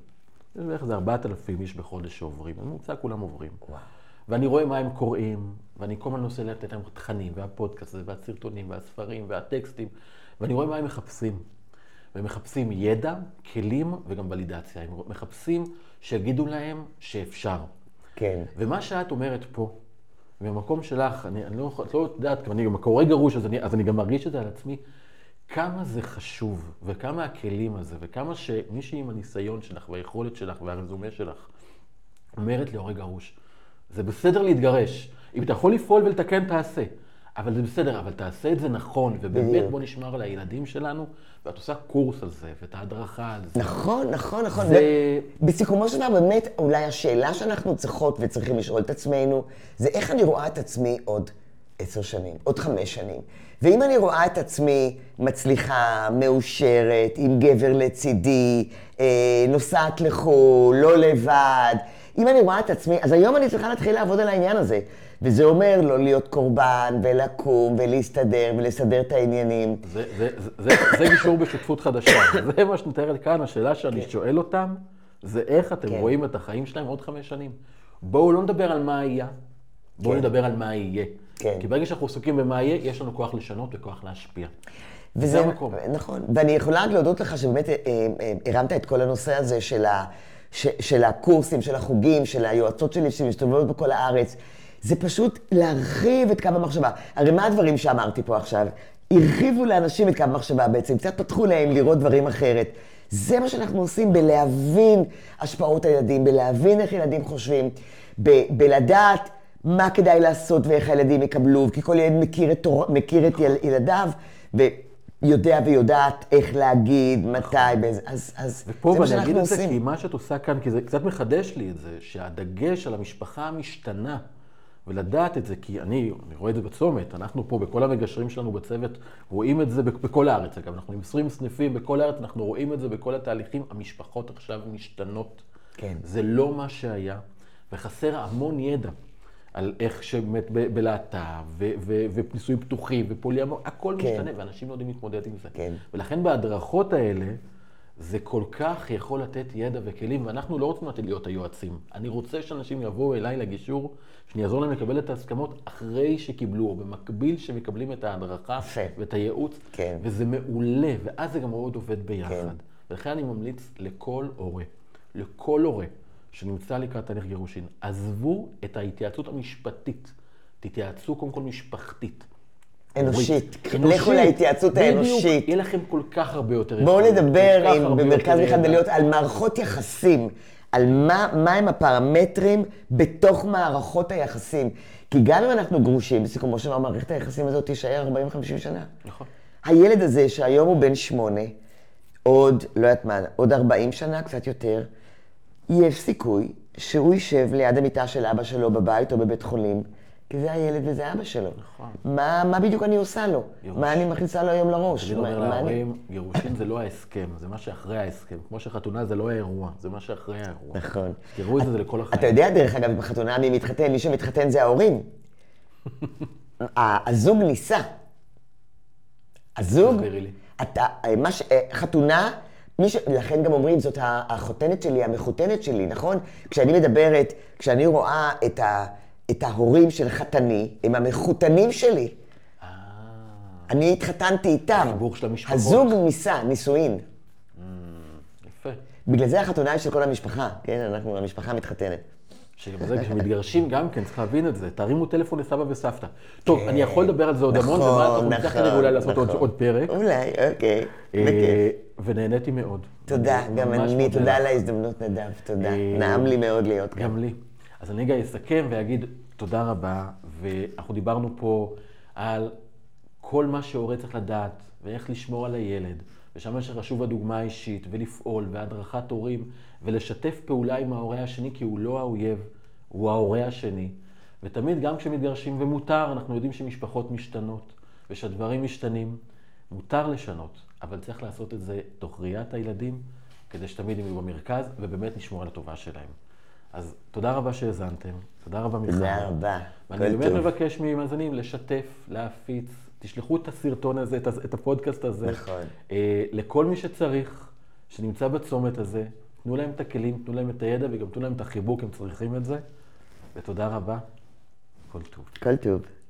יש בערך זה ארבעת אלפים איש בחודש שעוברים, הממוצע כולם עוברים. וואו. ואני רואה מה הם קוראים, ואני כל הזמן נוסע לתת להם תכנים, והפודקאסט הזה, והסרטונים, והספרים, והטקסטים, ואני רואה מה הם מחפשים. והם מחפשים ידע, כלים וגם ולידציה. הם מחפשים שיגידו להם שאפשר. כן. ומה שאת אומרת פה, במקום שלך, אני, אני לא, את לא יודעת, כי אני גם קורא גרוש, אז אני, אז אני גם מרגיש את זה על עצמי, כמה זה חשוב, וכמה הכלים הזה, וכמה שמישהי עם הניסיון שלך, והיכולת שלך, והרזומה שלך, אומרת להורי גרוש, זה בסדר להתגרש. אם אתה יכול לפעול ולתקן, תעשה. אבל זה בסדר, אבל תעשה את זה נכון, ובאמת בוא נשמר על הילדים שלנו, ואת עושה קורס על זה, ואת ההדרכה על זה. נכון, נכון, נכון. זה... בסיכומו של דבר, באמת, אולי השאלה שאנחנו צריכות וצריכים לשאול את עצמנו, זה איך אני רואה את עצמי עוד עשר שנים, עוד חמש שנים. ואם אני רואה את עצמי מצליחה, מאושרת, עם גבר לצידי, נוסעת לחול, לא לבד, אם אני רואה את עצמי, אז היום אני צריכה להתחיל לעבוד על העניין הזה. וזה אומר לא להיות קורבן, ולקום, ולהסתדר, ולסדר את העניינים. זה, זה, זה, זה, זה גישור בשותפות חדשה. זה מה שנתארת כאן, השאלה שאני כן. שואל אותם, זה איך אתם כן. רואים את החיים שלהם עוד חמש שנים. בואו לא נדבר על מה היה, בואו כן. נדבר על מה יהיה. כן. כי ברגע שאנחנו עסוקים במה יהיה, יש לנו כוח לשנות וכוח להשפיע. וזה, זה המקום. נכון. ואני יכולה להודות לך שבאמת הרמת את כל הנושא הזה של ה... ש, של הקורסים, של החוגים, של היועצות שלי שמשתובבות בכל הארץ. זה פשוט להרחיב את קו המחשבה. הרי מה הדברים שאמרתי פה עכשיו? הרחיבו לאנשים את קו המחשבה בעצם, קצת פתחו להם לראות דברים אחרת. זה מה שאנחנו עושים בלהבין השפעות הילדים, בלהבין איך ילדים חושבים, ב- בלדעת מה כדאי לעשות ואיך הילדים יקבלו, כי כל ילד מכיר את, תור... מכיר את יל... ילדיו, ו... יודע ויודעת איך להגיד, מתי, באיזה, אז, אז ופה, זה מה שאנחנו עושים. ופה, ואני אגיד את זה, כי מה שאת עושה כאן, כי זה קצת מחדש לי את זה, שהדגש על המשפחה המשתנה, ולדעת את זה, כי אני, אני רואה את זה בצומת, אנחנו פה, בכל המגשרים שלנו בצוות, רואים את זה בכל הארץ, אגב, אנחנו עם עשרים סניפים בכל הארץ, אנחנו רואים את זה בכל התהליכים, המשפחות עכשיו משתנות. כן. זה לא מה שהיה, וחסר המון ידע. על איך שבאמת בלהט"ב, ונישואים פתוחים, ופוליאמוריה, הכל כן. משתנה, ואנשים לא יודעים להתמודד עם זה. כן. ולכן בהדרכות האלה, זה כל כך יכול לתת ידע וכלים, ואנחנו לא רוצים להיות היועצים. אני רוצה שאנשים יבואו אליי לגישור, שאני אעזור להם לקבל את ההסכמות אחרי שקיבלו, או במקביל שמקבלים את ההדרכה כן. ואת הייעוץ, כן. וזה מעולה, ואז זה גם מאוד עובד ביחד. כן. ולכן אני ממליץ לכל הורה, לכל הורה, שנמצא לקראת תהליך גירושין, עזבו את ההתייעצות המשפטית, תתייעצו קודם כל משפחתית. אנושית, לכו להתייעצות האנושית. יהיה לכם כל כך הרבה יותר. בואו נדבר במרכז מיכל דליות על מערכות יחסים, על מה הם הפרמטרים בתוך מערכות היחסים. כי גם אם אנחנו גרושים, בסיכומו של דבר, מערכת היחסים הזאת תישאר ארבעים חמישים שנה. נכון. הילד הזה שהיום הוא בן שמונה, עוד, לא יודעת מה, עוד ארבעים שנה, קצת יותר, יש סיכוי שהוא יישב ליד המיטה של אבא שלו בבית או בבית חולים, כי זה הילד וזה אבא שלו. נכון. מה, מה בדיוק אני עושה לו? גירוש. מה אני מכניסה לו היום לראש? אני אומר להורים, גירושין זה לא ההסכם, זה מה שאחרי ההסכם. כמו שחתונה זה לא האירוע, זה מה שאחרי האירוע. נכון. תראו את זה, זה לכל החיים. אתה יודע דרך אגב, בחתונה מי מתחתן, מי שמתחתן זה ההורים. הזוג ניסה. הזוג, אתה, מה ש... חתונה, מי ש... לכן גם אומרים, זאת החותנת שלי, המחותנת שלי, נכון? כשאני מדברת, כשאני רואה את ה... את ההורים של חתני, הם המחותנים שלי. אה. אני התחתנתי איתם. החיבור של המשפחות. הזוג ניסה, נישואין. Mm, יפה. בגלל זה החתונה היא של כל המשפחה. כן, אנחנו, המשפחה מתחתנת. שבזה כשמתגרשים גם כן, צריך להבין את זה. תרימו טלפון לסבא וסבתא. טוב, אני יכול לדבר על זה עוד המון, ומה אנחנו נצטרך אולי לעשות עוד פרק. אולי, אוקיי. בכיף. ונהניתי מאוד. תודה, גם אני. תודה על ההזדמנות, נדב. תודה. נעם לי מאוד להיות כאן. גם לי. אז אני גם אסכם ואגיד תודה רבה, ואנחנו דיברנו פה על כל מה שהורה צריך לדעת, ואיך לשמור על הילד, ושמה שחשוב הדוגמה האישית, ולפעול, והדרכת הורים, ולשתף פעולה עם ההורה השני, כי הוא לא האויב, הוא ההורה השני. ותמיד גם כשמתגרשים ומותר, אנחנו יודעים שמשפחות משתנות, ושהדברים משתנים, מותר לשנות, אבל צריך לעשות את זה תוך ראיית הילדים, כדי שתמיד הם יהיו במרכז, ובאמת נשמור על הטובה שלהם. אז תודה רבה שהזנתם, תודה רבה מיכל. תודה רבה, כל טוב. ואני באמת מבקש ממאזינים לשתף, להפיץ, תשלחו את הסרטון הזה, את הפודקאסט הזה. נכון. לכל מי שצריך, שנמצא בצומת הזה, תנו להם את הכלים, תנו להם את הידע, וגם תנו להם את החיבוק, הם צריכים את זה. ותודה רבה, כל טוב. כל טוב.